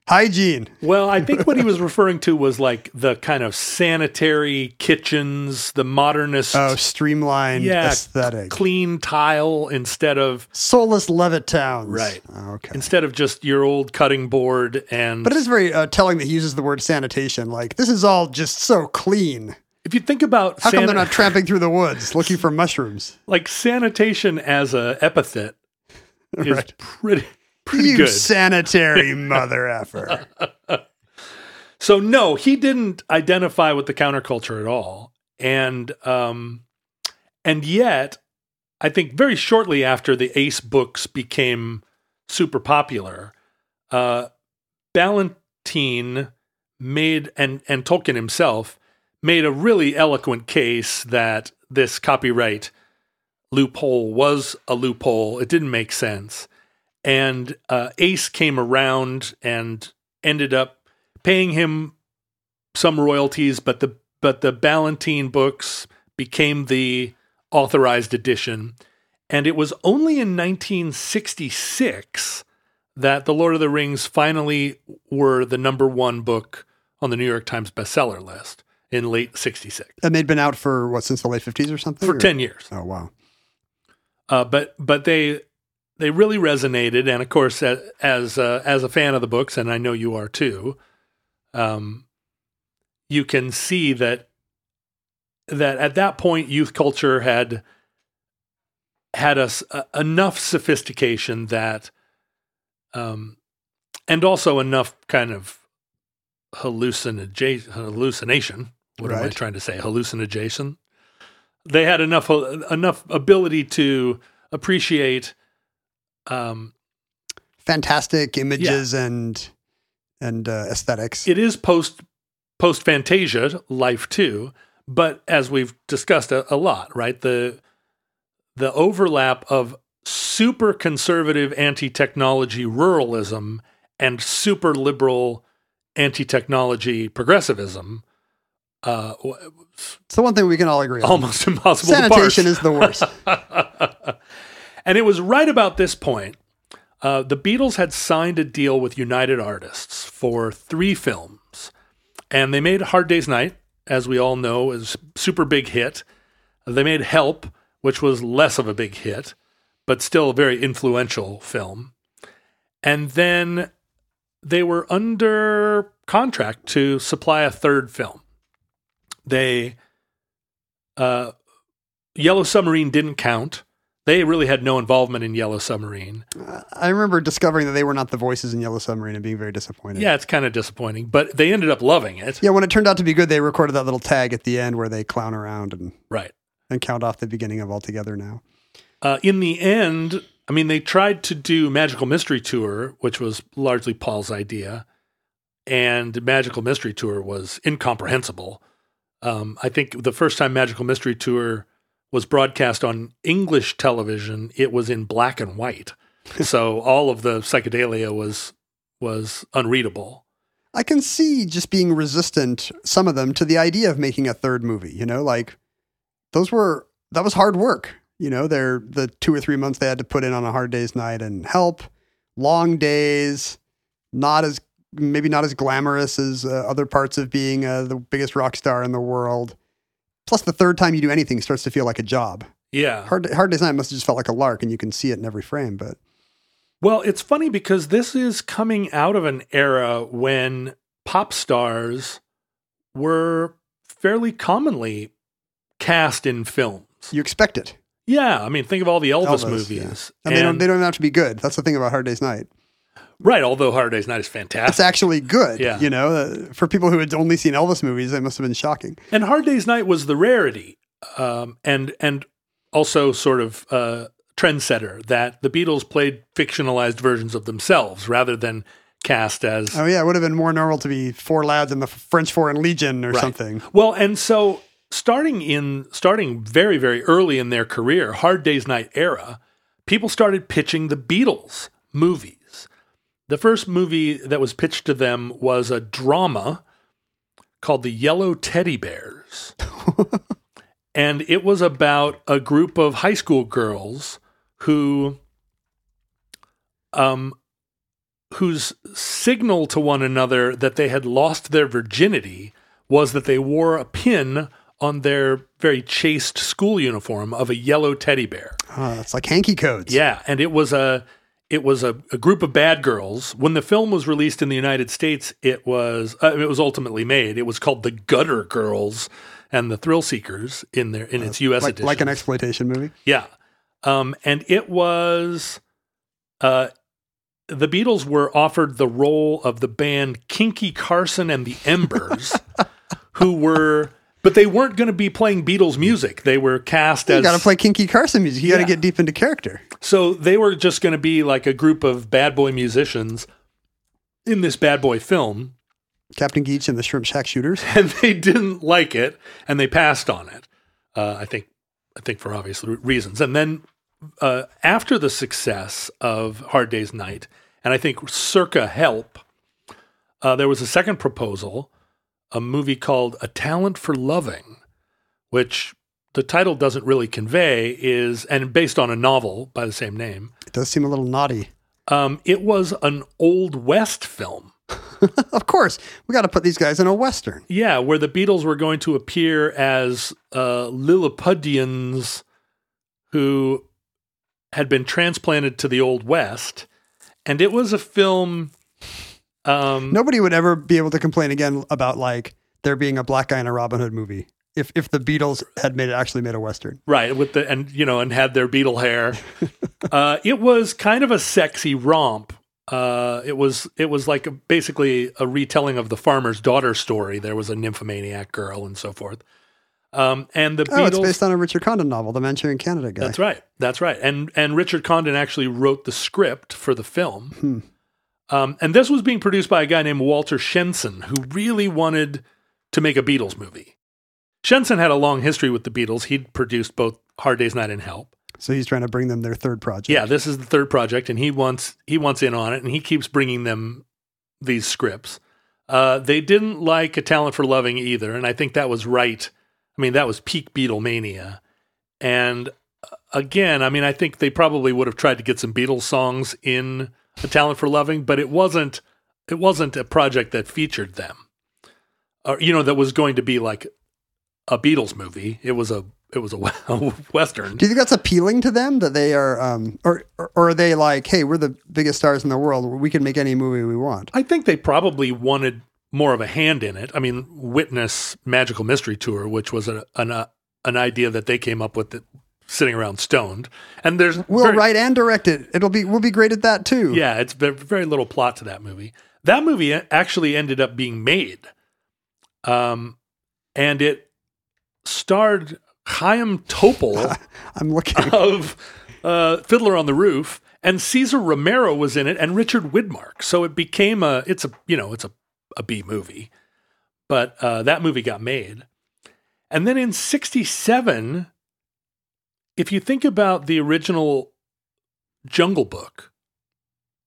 Hygiene. Well, I think what he was referring to was like the kind of sanitary kitchens, the modernist. Oh, streamlined yeah, aesthetic. Clean tile instead of. Soulless Levitt towns. Right. Oh, okay. Instead of just your old cutting board and. But it is very uh, telling that he uses the word sanitation. Like, this is all just so clean. If you think about... How san- come they're not tramping through the woods looking for mushrooms? Like, sanitation as a epithet is right. pretty, pretty you good. You sanitary mother effer. So, no, he didn't identify with the counterculture at all. And, um, and yet, I think very shortly after the Ace Books became super popular, uh, Ballantine made, and, and Tolkien himself... made a really eloquent case that this copyright loophole was a loophole. It didn't make sense. And uh, Ace came around and ended up paying him some royalties, but the but the Ballantine books became the authorized edition. And it was only in nineteen sixty-six that The Lord of the Rings finally were the number one book on the New York Times bestseller list. In late sixty-six. And they'd been out for, what, since the late fifties or something? For or? ten years. Oh, wow. Uh, but but they they really resonated. And, of course, as as, uh, as a fan of the books, and I know you are too, um, you can see that that at that point, youth culture had had us uh, enough sophistication that, um, and also enough kind of hallucinogen, hallucination, What right. am I trying to say? Hallucinogation. They had enough enough ability to appreciate um, fantastic images yeah. and and uh, aesthetics. It is post post Fantasia life too, but as we've discussed a, a lot, right? The the overlap of super conservative anti-technology ruralism and super liberal anti-technology progressivism. Uh, it's the one thing we can all agree on. Almost impossible to parse. Sanitation is the worst. And it was right about this point. Uh, the Beatles had signed a deal with United Artists for three films. And they made Hard Day's Night, as we all know, is a super big hit. They made Help, which was less of a big hit, but still a very influential film. And then... they were under contract to supply a third film. They, uh, Yellow Submarine didn't count. They really had no involvement in Yellow Submarine. Uh, I remember discovering that they were not the voices in Yellow Submarine and being very disappointed. Yeah, it's kind of disappointing, but they ended up loving it. Yeah, when it turned out to be good, they recorded that little tag at the end where they clown around and right. and count off the beginning of Altogether Now. Uh, in the end... I mean, they tried to do Magical Mystery Tour, which was largely Paul's idea, and Magical Mystery Tour was incomprehensible. Um, I think the first time Magical Mystery Tour was broadcast on English television, it was in black and white. So all of the psychedelia was was unreadable. I can see just being resistant, some of them, to the idea of making a third movie, you know, like those were, that was hard work. You know, they're the two or three months they had to put in on A Hard Day's Night and Help, long days, not as, maybe not as glamorous as uh, other parts of being uh, the biggest rock star in the world. Plus the third time you do anything starts to feel like a job. Yeah. Hard, Hard Day's Night must have just felt like a lark, and you can see it in every frame, but. Well, it's funny because this is coming out of an era when pop stars were fairly commonly cast in films. You expect it. Yeah. I mean, think of all the Elvis, Elvis movies. Yeah. And, and they don't, they don't have to be good. That's the thing about Hard Day's Night. Right. Although Hard Day's Night is fantastic. It's actually good. Yeah. You know, uh, for people who had only seen Elvis movies, they must have been shocking. And Hard Day's Night was the rarity um, and and also sort of uh, trendsetter that the Beatles played fictionalized versions of themselves rather than cast as... Oh, yeah. It would have been more normal to be four lads in the French Foreign Legion or right. something. Well, and so starting in starting very, very early in their career, Hard Day's Night era, people started pitching the Beatles movies. The first movie that was pitched to them was a drama called The Yellow Teddy Bears. And it was about a group of high school girls who, um, whose signal to one another that they had lost their virginity was that they wore a pin on their very chaste school uniform of a yellow teddy bear. Oh, it's like hanky codes. Yeah, and it was a it was a, a group of bad girls. When the film was released in the United States, it was uh, it was ultimately made. It was called The Gutter Girls and the Thrill Seekers in their in its uh, U S like, edition, like an exploitation movie. Yeah, um, and it was uh, the Beatles were offered the role of the band Kinky Carson and the Embers, who were. But they weren't going to be playing Beatles music. They were cast you as... You got to play Kinky Carson music. You yeah. got to get deep into character. So they were just going to be like a group of bad boy musicians in this bad boy film. Captain Geach and the Shrimp Shack Shooters. And they didn't like it, and they passed on it, uh, I think I think for obvious reasons. And then uh, after the success of Hard Day's Night, and I think circa Help, uh, there was a second proposal, a movie called A Talent for Loving, which the title doesn't really convey, is and based on a novel by the same name. It does seem a little naughty. Um, it was an Old West film. Of course. We got to put these guys in a Western. Yeah, where the Beatles were going to appear as uh, Lilliputians who had been transplanted to the Old West. And it was a film... Um, Nobody would ever be able to complain again about like there being a black guy in a Robin Hood movie if if the Beatles had made it actually made a Western, right? With the and you know and had their Beatle hair. uh, it was kind of a sexy romp. Uh, it was it was like a, basically a retelling of the farmer's daughter story. There was a nymphomaniac girl and so forth. Um, and the oh, Beatles, it's based on a Richard Condon novel, The Manchurian Candidate guy. That's right. That's right. And and Richard Condon actually wrote the script for the film. Hmm. Um, and this was being produced by a guy named Walter Shenson, who really wanted to make a Beatles movie. Shenson had a long history with the Beatles. He'd produced both Hard Day's Night and Help. So he's trying to bring them their third project. Yeah, this is the third project, and he wants he wants in on it, and he keeps bringing them these scripts. Uh, they didn't like A Talent for Loving either, and I think that was right. I mean, that was peak Beatlemania. And again, I mean, I think they probably would have tried to get some Beatles songs in A Talent for Loving, but it wasn't it wasn't a project that featured them, or you know that was going to be like a Beatles movie. It was a it was a, a Western. Do you think that's appealing to them that they are, um, or or are they like, hey, we're the biggest stars in the world, we can make any movie we want? I think they probably wanted more of a hand in it. I mean, witness Magical Mystery Tour, which was an an, an idea that they came up with that, sitting around stoned. And there's we'll very, write and direct it. It'll be, we'll be great at that too. Yeah. It's been very little plot to that movie. That movie actually ended up being made. Um, and it starred Chaim Topol. I'm looking of uh Fiddler on the Roof, and Cesar Romero was in it, and Richard Widmark. So it became a, it's a, you know, it's a, a B movie, but uh, that movie got made. And then in sixty-seven, if you think about the original Jungle Book.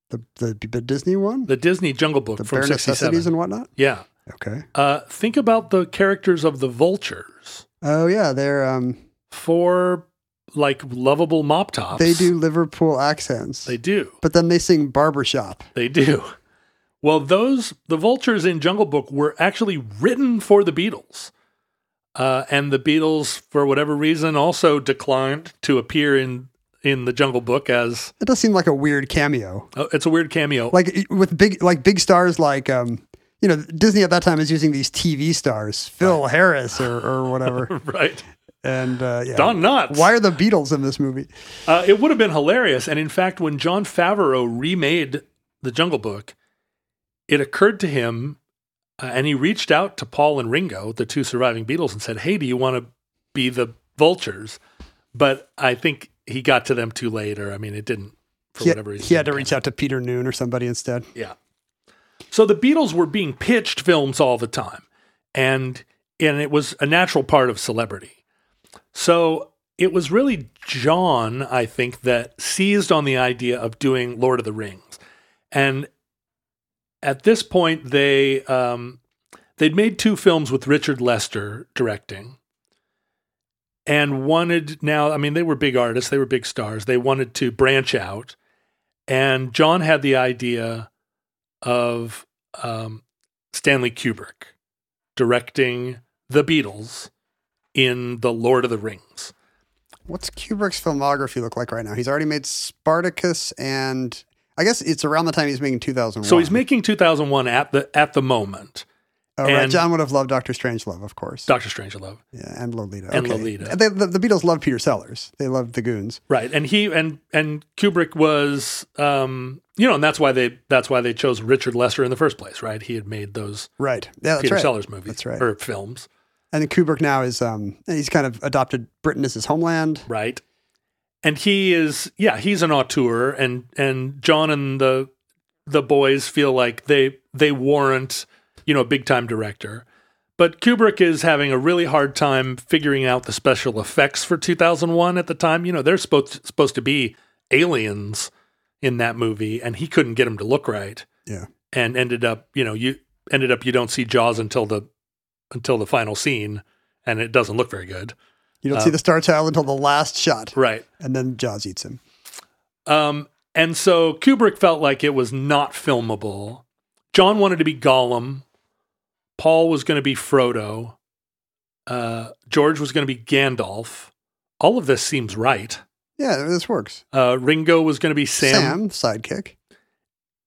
The the, the Disney one? The Disney Jungle Book the from sixty-seven. The Bare Necessities and whatnot? Yeah. Okay. Uh, think about the characters of the vultures. Oh, yeah. They're um, four, like, lovable mop tops. They do Liverpool accents. They do. But then they sing barbershop. They do. Well, those, the vultures in Jungle Book were actually written for the Beatles. Uh, and the Beatles, for whatever reason, also declined to appear in in the Jungle Book as... It does seem like a weird cameo. Oh, it's a weird cameo. Like, with big like big stars like... Um, You know, Disney at that time is using these T V stars, Phil Harris or, or whatever. Right. And uh, yeah. Don Knotts. Why are the Beatles in this movie? Uh, it would have been hilarious. And in fact, when Jon Favreau remade The Jungle Book, it occurred to him, uh, and he reached out to Paul and Ringo, the two surviving Beatles, and said, hey, do you want to be the vultures? But I think he got to them too late, or I mean, it didn't for he whatever reason. He had to reach out to Peter Noon or somebody instead. Yeah. So the Beatles were being pitched films all the time, and and it was a natural part of celebrity. So it was really John, I think, that seized on the idea of doing Lord of the Rings. And at this point, they um, they'd made two films with Richard Lester directing, and wanted now. I mean, they were big artists, they were big stars. They wanted to branch out, and John had the idea of um, Stanley Kubrick directing the Beatles in The Lord of the Rings. What's Kubrick's filmography look like right now? He's already made Spartacus, and I guess it's around the time he's making two thousand one. So he's making two thousand one at the at the moment. Oh, and right. John would have loved Doctor Strangelove, of course. Doctor Strangelove. Yeah, and Lolita. And okay. Lolita. They, the, the Beatles loved Peter Sellers. They loved the Goons. Right, and he and and Kubrick was, um, you know, and that's why they that's why they chose Richard Lester in the first place, right? He had made those right. yeah, that's Peter right. Sellers movies that's right. or films. And then Kubrick now is, um, he's kind of adopted Britain as his homeland. Right. And he is, yeah, he's an auteur, and and John and the the boys feel like they they warrant, you know, a big-time director. But Kubrick is having a really hard time figuring out the special effects for two thousand one at the time. You know, they're supposed to, supposed to be aliens in that movie, and he couldn't get them to look right. Yeah. And ended up, you know, you ended up you don't see Jaws until the until the final scene, and it doesn't look very good. You don't um, see the Star Child until the last shot. Right. And then Jaws eats him. Um, and so Kubrick felt like it was not filmable. John wanted to be Gollum. Paul was going to be Frodo. Uh, George was going to be Gandalf. All of this seems right. Yeah, this works. Uh, Ringo was going to be Sam. Sam, sidekick.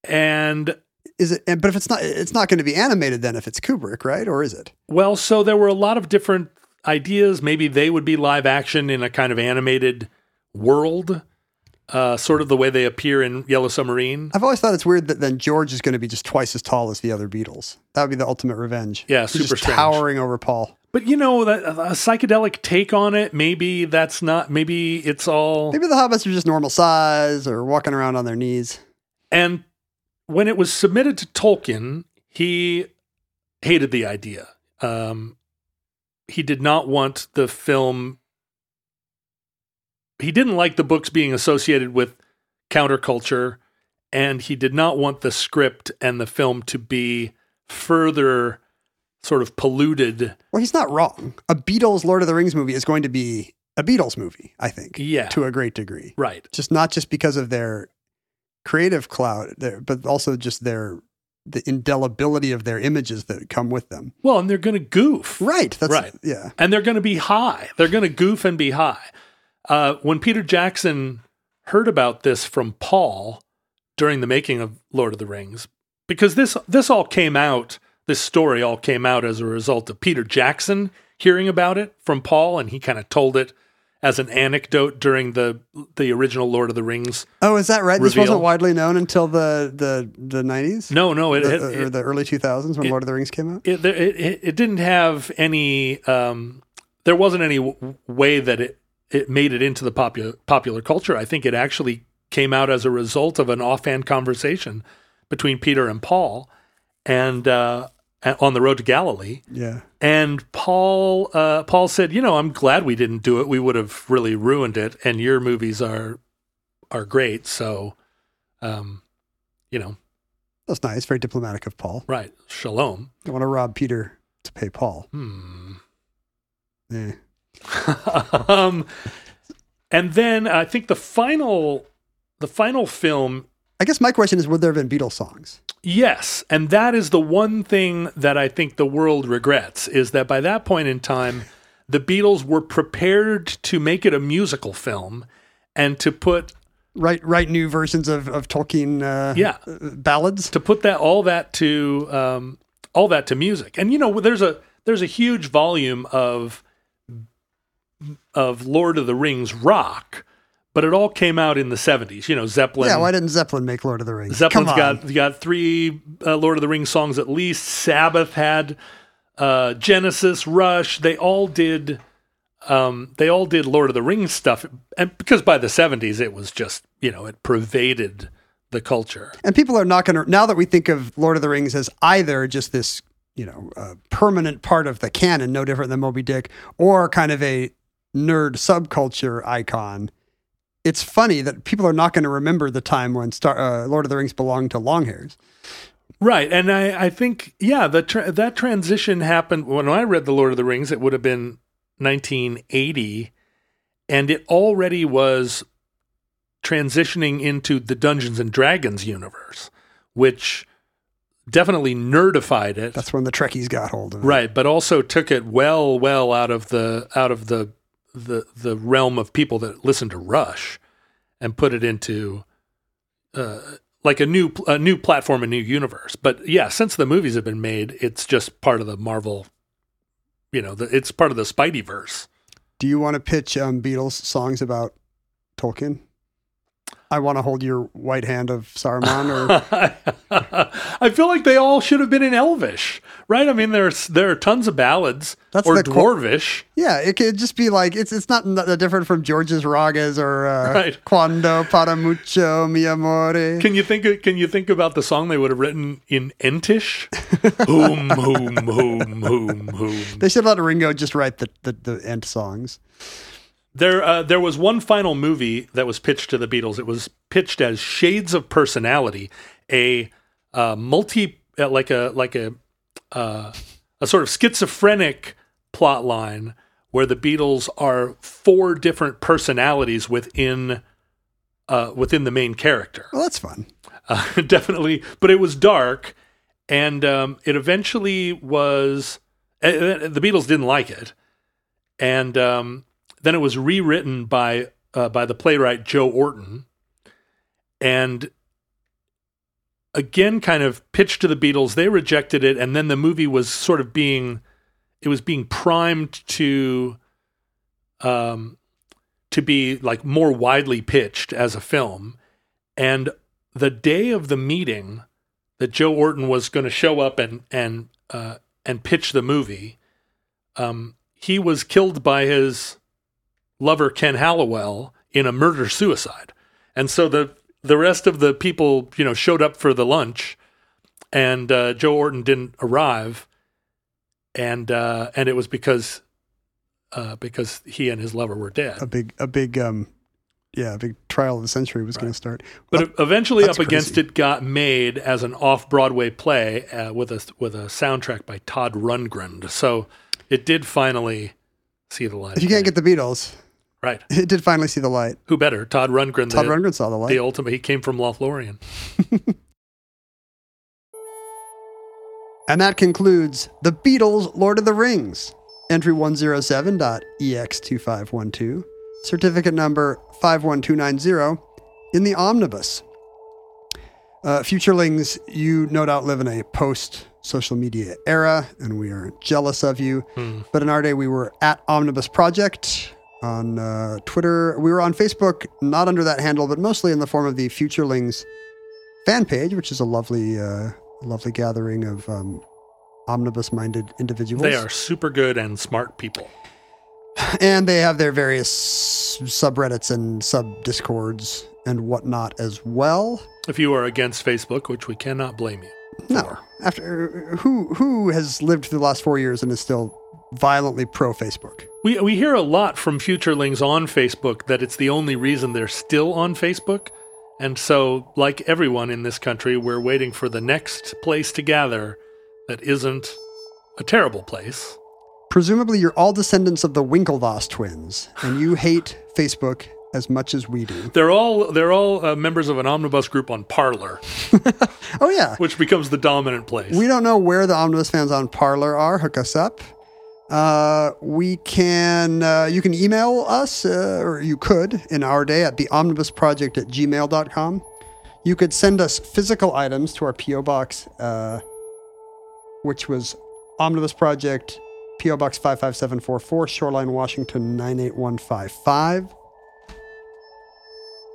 And is it? And, but if it's not, it's not going to be animated then if it's Kubrick, right? Or is it? Well, so there were a lot of different ideas. Maybe they would be live action in a kind of animated world. Uh, sort of the way they appear in Yellow Submarine. I've always thought it's weird that then George is going to be just twice as tall as the other Beatles. That would be the ultimate revenge. Yeah, he's super just strange. Towering over Paul. But you know, that, a psychedelic take on it, maybe that's not, maybe it's all... Maybe the hobbits are just normal size or walking around on their knees. And when it was submitted to Tolkien, he hated the idea. Um, he did not want the film... He didn't like the books being associated with counterculture, and he did not want the script and the film to be further sort of polluted. Well, he's not wrong. A Beatles Lord of the Rings movie is going to be a Beatles movie, I think. Yeah. To a great degree. Right. Just not just because of their creative clout, but also just their the indelibility of their images that come with them. Well, and they're going to goof. Right. That's right. Yeah. And they're going to be high. They're going to goof and be high. Uh, when Peter Jackson heard about this from Paul during the making of Lord of the Rings, because this this all came out, this story all came out as a result of Peter Jackson hearing about it from Paul, and he kind of told it as an anecdote during the the original Lord of the Rings. Oh, is that right? Reveal. This wasn't widely known until the the, the nineties? No, no. It, the, it, or it, the early two thousands when it, Lord of the Rings came out? It, it, it didn't have any, um, there wasn't any w- way that it, it made it into the popular popular culture. I think it actually came out as a result of an offhand conversation between Peter and Paul. And uh, on the road to Galilee. Yeah. And Paul uh, Paul said, you know, I'm glad we didn't do it. We would have really ruined it. And your movies are are great. So, um, you know. That's nice. Very diplomatic of Paul. Right. Shalom. Don't want to rob Peter to pay Paul. Hmm. Yeah. um, and then I think the final, the final film. I guess my question is, would there have been Beatles songs? Yes. And that is the one thing that I think the world regrets, is that by that point in time, the Beatles were prepared to make it a musical film and to put... Write, write new versions of, of Tolkien uh, yeah. ballads? To put that all that to um, all that to music. And, you know, there's a there's a huge volume of of Lord of the Rings rock, but it all came out in the seventies. You know, Zeppelin. Yeah, why didn't Zeppelin make Lord of the Rings? Zeppelin's got got three uh, Lord of the Rings songs at least. Sabbath had uh, Genesis, Rush. They all did. Um, they all did Lord of the Rings stuff, and because by the seventies it was just, you know, it pervaded the culture. And people are not going to, now that we think of Lord of the Rings as either just this, you know, uh, permanent part of the canon, no different than Moby Dick, or kind of a nerd subculture icon. It's funny that people are not going to remember the time when Star, uh, Lord of the Rings belonged to longhairs. Right. And I, I think, yeah, the tra- that transition happened when I read The Lord of the Rings. It would have been nineteen eighty, and it already was transitioning into the Dungeons and Dragons universe, which definitely nerdified it. That's when the Trekkies got hold of it. Right, but also took it well, well out of the out of the the the realm of people that listened to Rush, and put it into uh, like a new a new platform, a new universe. But yeah, since the movies have been made, it's just part of the Marvel. You know, the, it's part of the Spideyverse. Do you want to pitch um, Beatles songs about Tolkien? I want to hold your white hand of Saruman. Or I feel like they all should have been in Elvish, right? I mean, there's there are tons of ballads. That's or Dwarvish. Qu- yeah, it could just be like it's it's not different from George's ragas or uh, right. Cuando para mucho mi amore. Can you think? Of, can you think about the song they would have written in Entish? Hoom, hoom, hoom, hoom, hoom. They should let Ringo just write the the, the Ent songs. There uh, there was one final movie that was pitched to the Beatles. It was pitched as Shades of Personality, a uh, multi uh, like a like a uh, a sort of schizophrenic plot line where the Beatles are four different personalities within uh, within the main character. Well, that's fun. Uh, definitely, but it was dark, and um, it eventually was uh, the Beatles didn't like it. And um, then it was rewritten by uh, by the playwright Joe Orton, and again, kind of pitched to the Beatles. They rejected it, and then the movie was sort of being, it was being primed to, um, to be like more widely pitched as a film. And the day of the meeting, that Joe Orton was going to show up and and uh, and pitch the movie, um, he was killed by his lover Ken Halliwell in a murder suicide. And so the, the rest of the people, you know, showed up for the lunch, and uh, Joe Orton didn't arrive. And, uh, and it was because, uh, because he and his lover were dead. A big, a big, um, yeah, a big trial of the century was right. going to start. But up, eventually Up crazy. Against It got made as an off Broadway play uh, with a, with a soundtrack by Todd Rundgren. So it did finally see the light. If you can't get the Beatles. Right. It did finally see the light. Who better? Todd Rundgren. Todd the, Rundgren saw the light. The ultimate. He came from Lothlorien. And that concludes The Beatles, Lord of the Rings. Entry one oh seven dot E X two five one two. Certificate number five one two nine zero in the omnibus. Uh, futurelings, you no doubt live in a post social media era, and we are jealous of you. Mm. But in our day, we were at Omnibus Project on uh, Twitter. We were on Facebook, not under that handle, but mostly in the form of the Futurelings fan page, which is a lovely, uh, lovely gathering of um, omnibus-minded individuals. They are super good and smart people. And they have their various subreddits and sub-discords and whatnot as well. If you are against Facebook, which we cannot blame you. No. Four. After who who has lived through the last four years and is still violently pro-Facebook? We we hear a lot from futurelings on Facebook that it's the only reason they're still on Facebook. And so, like everyone in this country, we're waiting for the next place to gather that isn't a terrible place. Presumably, you're all descendants of the Winklevoss twins, and you hate Facebook as much as we do. They're all they're all uh, members of an omnibus group on Parler. Oh, yeah. Which becomes the dominant place. We don't know where the omnibus fans on Parler are. Hook us up. Uh, we can, uh, you can email us, uh, or you could, in our day, at the omnibus project at gmail dot com. You could send us physical items to our P O Box, uh, which was Omnibus Project, P O Box five five seven four four, Shoreline, Washington, nine eight one five five.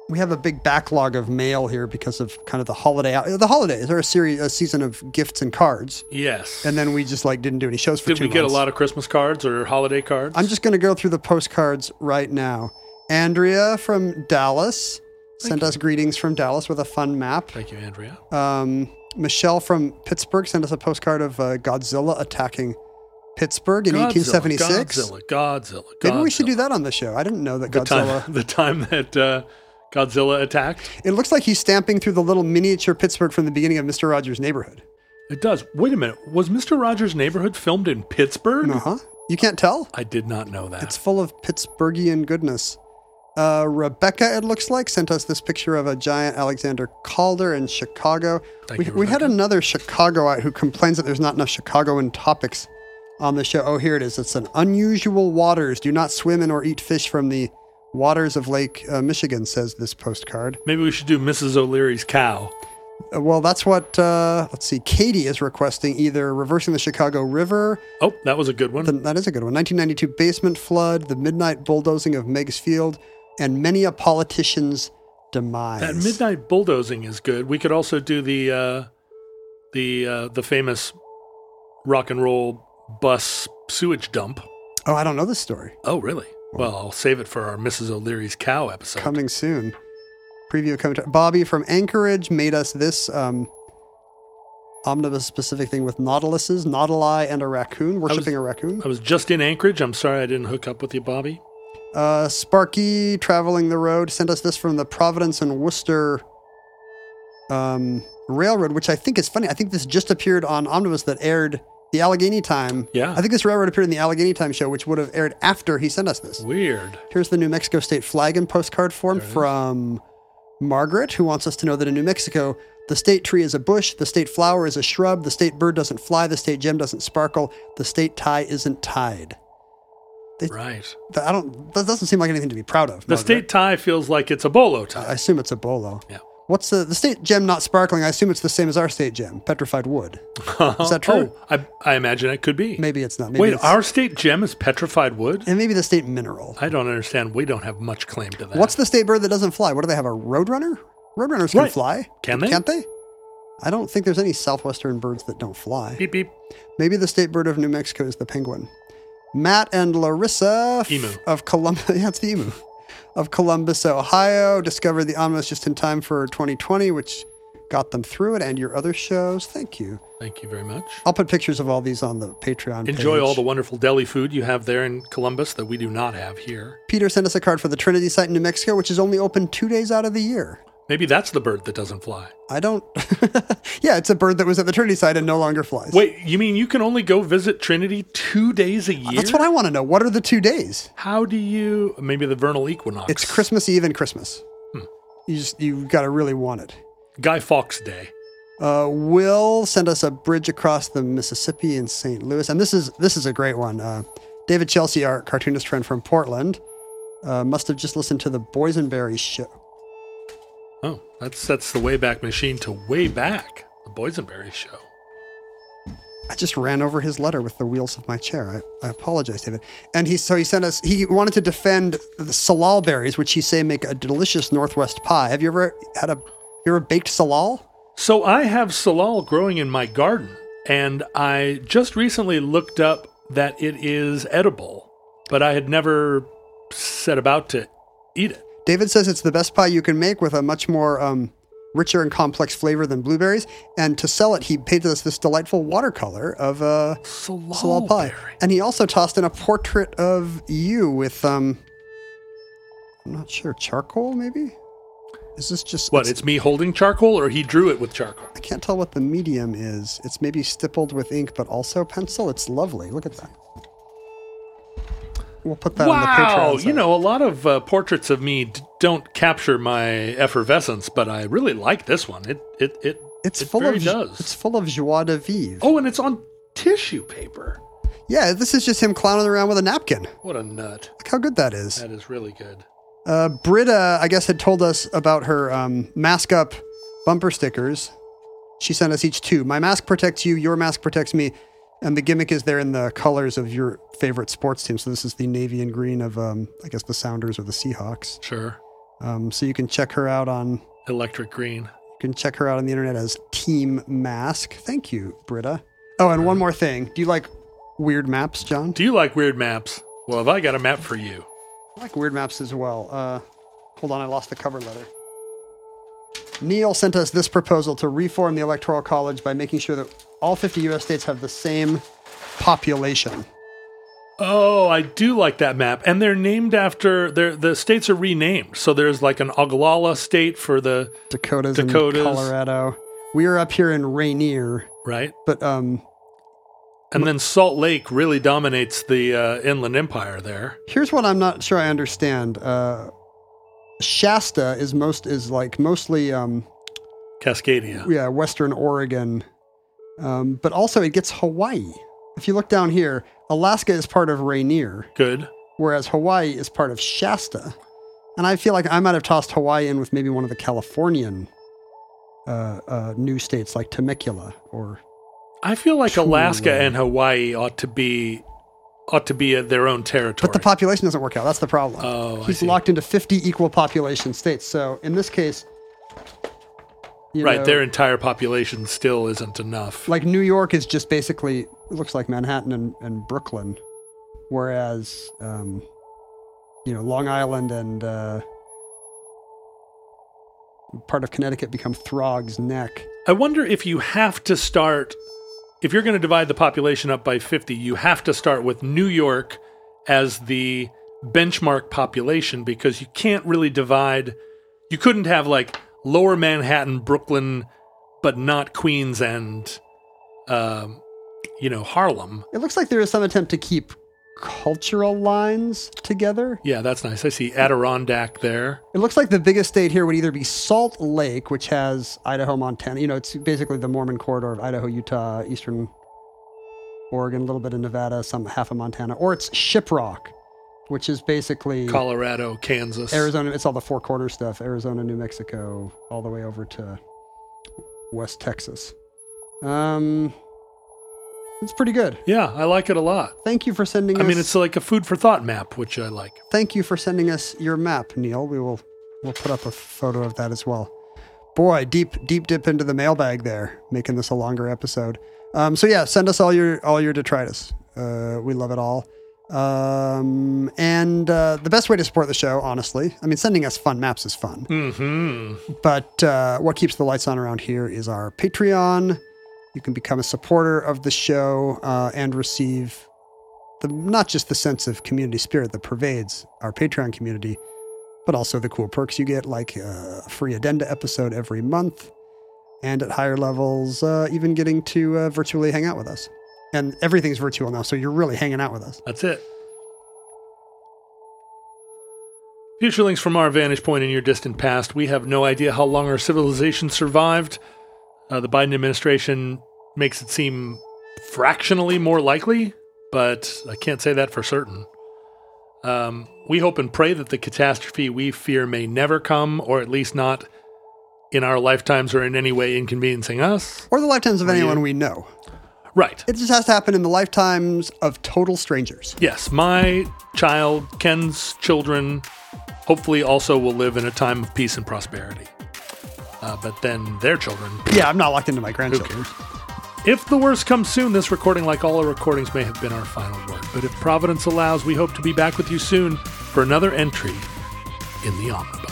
We have a big backlog of mail here because of kind of the holiday. The holidays are a series, a season of gifts and cards. Yes. And then we just like didn't do any shows for Did two months. Did we get a lot of Christmas cards or holiday cards? I'm just going to go through the postcards right now. Andrea from Dallas Thank sent you. us greetings from Dallas with a fun map. Thank you, Andrea. Um, Michelle from Pittsburgh sent us a postcard of uh, Godzilla attacking Pittsburgh in eighteen seventy-six. Godzilla, Godzilla, Godzilla. Maybe we should do that on the show. I didn't know that the Godzilla. Time, the time that... Uh, Godzilla attacked. It looks like he's stamping through the little miniature Pittsburgh from the beginning of Mister Rogers' Neighborhood. It does. Wait a minute. Was Mister Rogers' Neighborhood filmed in Pittsburgh? Uh-huh. You can't tell? I did not know that. It's full of Pittsburghian goodness. Uh, Rebecca, it looks like, sent us this picture of a giant Alexander Calder in Chicago. Thank we, you, we had another Chicagoite who complains that there's not enough Chicagoan topics on the show. Oh, here it is. It's an unusual waters. Do not swim in or eat fish from the waters of Lake uh, Michigan, says this postcard. Maybe we should do Missus O'Leary's cow. Uh, well, that's what, uh, let's see, Katie is requesting either Reversing the Chicago River. Oh, that was a good one. The, that is a good one. nineteen ninety-two Basement Flood, The Midnight Bulldozing of Meigs Field, and Many a Politician's Demise. That Midnight Bulldozing is good. We could also do the uh, the uh, the famous rock and roll bus sewage dump. Oh, I don't know this story. Oh, really? Well, I'll save it for our Missus O'Leary's cow episode. Coming soon. Preview coming. To- Bobby from Anchorage made us this um, omnibus-specific thing with nautiluses, nautili, and a raccoon, worshipping a raccoon. I was just in Anchorage. I'm sorry I didn't hook up with you, Bobby. Uh, Sparky, traveling the road, sent us this from the Providence and Worcester um, Railroad, which I think is funny. I think this just appeared on Omnibus that aired... The Allegheny Time. Yeah. I think this railroad appeared in the Allegheny Time show, which would have aired after he sent us this. Weird. Here's the New Mexico state flag in postcard form from Margaret, who wants us to know that in New Mexico, the state tree is a bush, the state flower is a shrub, the state bird doesn't fly, the state gem doesn't sparkle, the state tie isn't tied. They, right. I don't. That doesn't seem like anything to be proud of. The Margaret. State tie feels like it's a bolo tie. I assume it's a bolo. Yeah. What's the the state gem not sparkling? I assume it's the same as our state gem, petrified wood. Is that true? Oh, I I imagine it could be. Maybe it's not. Maybe Wait, it's, our state gem is petrified wood? And maybe the state mineral. I don't understand. We don't have much claim to that. What's the state bird that doesn't fly? What do they have, a roadrunner? Roadrunners can right. fly. Can they? Can't they? I don't think there's any southwestern birds that don't fly. Beep, beep. Maybe the state bird of New Mexico is the penguin. Matt and Larissa emu. F- of Columbus. Yeah, it's the emu. Of Columbus, Ohio, discovered the omnibus just in time for twenty twenty, which got them through it, and your other shows. Thank you. Thank you very much. I'll put pictures of all these on the Patreon Enjoy page. All the wonderful deli food you have there in Columbus that we do not have here. Peter sent us a card for the Trinity site in New Mexico, which is only open two days out of the year. Maybe that's the bird that doesn't fly. I don't... Yeah, it's a bird that was at the Trinity site and no longer flies. Wait, you mean you can only go visit Trinity two days a year? That's what I want to know. What are the two days? How do you... Maybe the vernal equinox. It's Christmas Eve and Christmas. Hmm. You just, you got to really want it. Guy Fawkes Day. Uh, Will sent us a bridge across the Mississippi in Saint Louis. And this is this is a great one. Uh, David Chelsea, our cartoonist friend from Portland, uh, must have just listened to the Boysenberry show. Oh, that sets the Wayback Machine to way back, the Boysenberry show. I just ran over his letter with the wheels of my chair. I, I apologize, David. And he so he sent us, he wanted to defend the salal berries, which he say make a delicious Northwest pie. Have you ever had a, have you ever baked salal? So I have salal growing in my garden, and I just recently looked up that it is edible, but I had never set about to eat it. David says it's the best pie you can make with a much more um, richer and complex flavor than blueberries. And to sell it, he painted us this delightful watercolor of uh, salal pie. And he also tossed in a portrait of you with, um, I'm not sure, charcoal maybe? Is this just... What, it's, it's me holding charcoal, or he drew it with charcoal? I can't tell what the medium is. It's maybe stippled with ink, but also pencil. It's lovely. Look at that. We'll put that wow. on the Patreon. Wow, you know, a lot of uh, portraits of me d- don't capture my effervescence, but I really like this one. It it it it's it full very of does. It's full of joie de vivre. Oh, and it's on tissue paper. Yeah, this is just him clowning around with a napkin. What a nut! Look how good that is. That is really good. Uh, Britta, I guess, had told us about her um, mask up bumper stickers. She sent us each two. My mask protects you. Your mask protects me. And the gimmick is there in the colors of your favorite sports team. So this is the navy and green of, um, I guess, the Sounders or the Seahawks. Sure. Um, so you can check her out on... Electric Green. You can check her out on the internet as Team Mask. Thank you, Britta. Oh, and one more thing. Do you like weird maps, John? Do you like weird maps? Well, have I got a map for you? I like weird maps as well. Uh, hold on, I lost the cover letter. Neil sent us this proposal to reform the Electoral College by making sure that all fifty U S states have the same population. Oh, I do like that map. And they're named after, they're, the states are renamed. So there's like an Oglala state for the Dakotas, Dakotas. And Colorado. We are up here in Rainier. Right. But, um... And then Salt Lake really dominates the uh, Inland Empire there. Here's what I'm not sure I understand. Uh, Shasta is most is like mostly... Um, Cascadia. Yeah, Western Oregon. Um, but also it gets Hawaii. If you look down here, Alaska is part of Rainier. Good. Whereas Hawaii is part of Shasta. And I feel like I might have tossed Hawaii in with maybe one of the Californian uh, uh, new states like Temecula or... I feel like Alaska and Hawaii ought to be ought to be at their own territory. But the population doesn't work out. That's the problem. Oh, He's locked into fifty equal population states. So in this case... You right, know, their entire population still isn't enough. Like New York is just basically, it looks like Manhattan and, and Brooklyn, whereas, um, you know, Long Island and uh, part of Connecticut become Throg's Neck. I wonder if you have to start, if you're going to divide the population up by fifty, you have to start with New York as the benchmark population because you can't really divide, you couldn't have like... Lower Manhattan, Brooklyn, but not Queens and, um, you know, Harlem. It looks like there is some attempt to keep cultural lines together. Yeah, that's nice. I see Adirondack there. It looks like the biggest state here would either be Salt Lake, which has Idaho, Montana. You know, it's basically the Mormon corridor of Idaho, Utah, Eastern Oregon, a little bit of Nevada, some half of Montana. Or it's Shiprock, which is basically... Colorado, Kansas. Arizona, it's all the Four Corner stuff. Arizona, New Mexico, all the way over to West Texas. Um, it's pretty good. Yeah, I like it a lot. Thank you for sending I us... I mean, it's like a food for thought map, which I like. Thank you for sending us your map, Neil. We will we'll put up a photo of that as well. Boy, deep, deep dip into the mailbag there, making this a longer episode. Um, so yeah, send us all your, all your detritus. Uh, we love it all. Um, and, uh, the best way to support the show, honestly, I mean, sending us fun maps is fun, mm-hmm. but, uh, what keeps the lights on around here is our Patreon. You can become a supporter of the show, uh, and receive the, not just the sense of community spirit that pervades our Patreon community, but also the cool perks you get, like a free addenda episode every month. And at higher levels, uh, even getting to, uh, virtually hang out with us. And everything's virtual now, so you're really hanging out with us. That's it. Future links from our vantage point in your distant past. We have no idea how long our civilization survived. Uh, the Biden administration makes it seem fractionally more likely, but I can't say that for certain. Um, we hope and pray that the catastrophe we fear may never come, or at least not in our lifetimes or in any way inconveniencing us. Or the lifetimes of anyone we know. Right. It just has to happen in the lifetimes of total strangers. Yes. My child, Ken's children, hopefully also will live in a time of peace and prosperity. Uh, but then their children. Yeah, I'm not locked into my grandchildren. If the worst comes soon, this recording, like all our recordings, may have been our final word. But if Providence allows, we hope to be back with you soon for another entry in the Omnibus.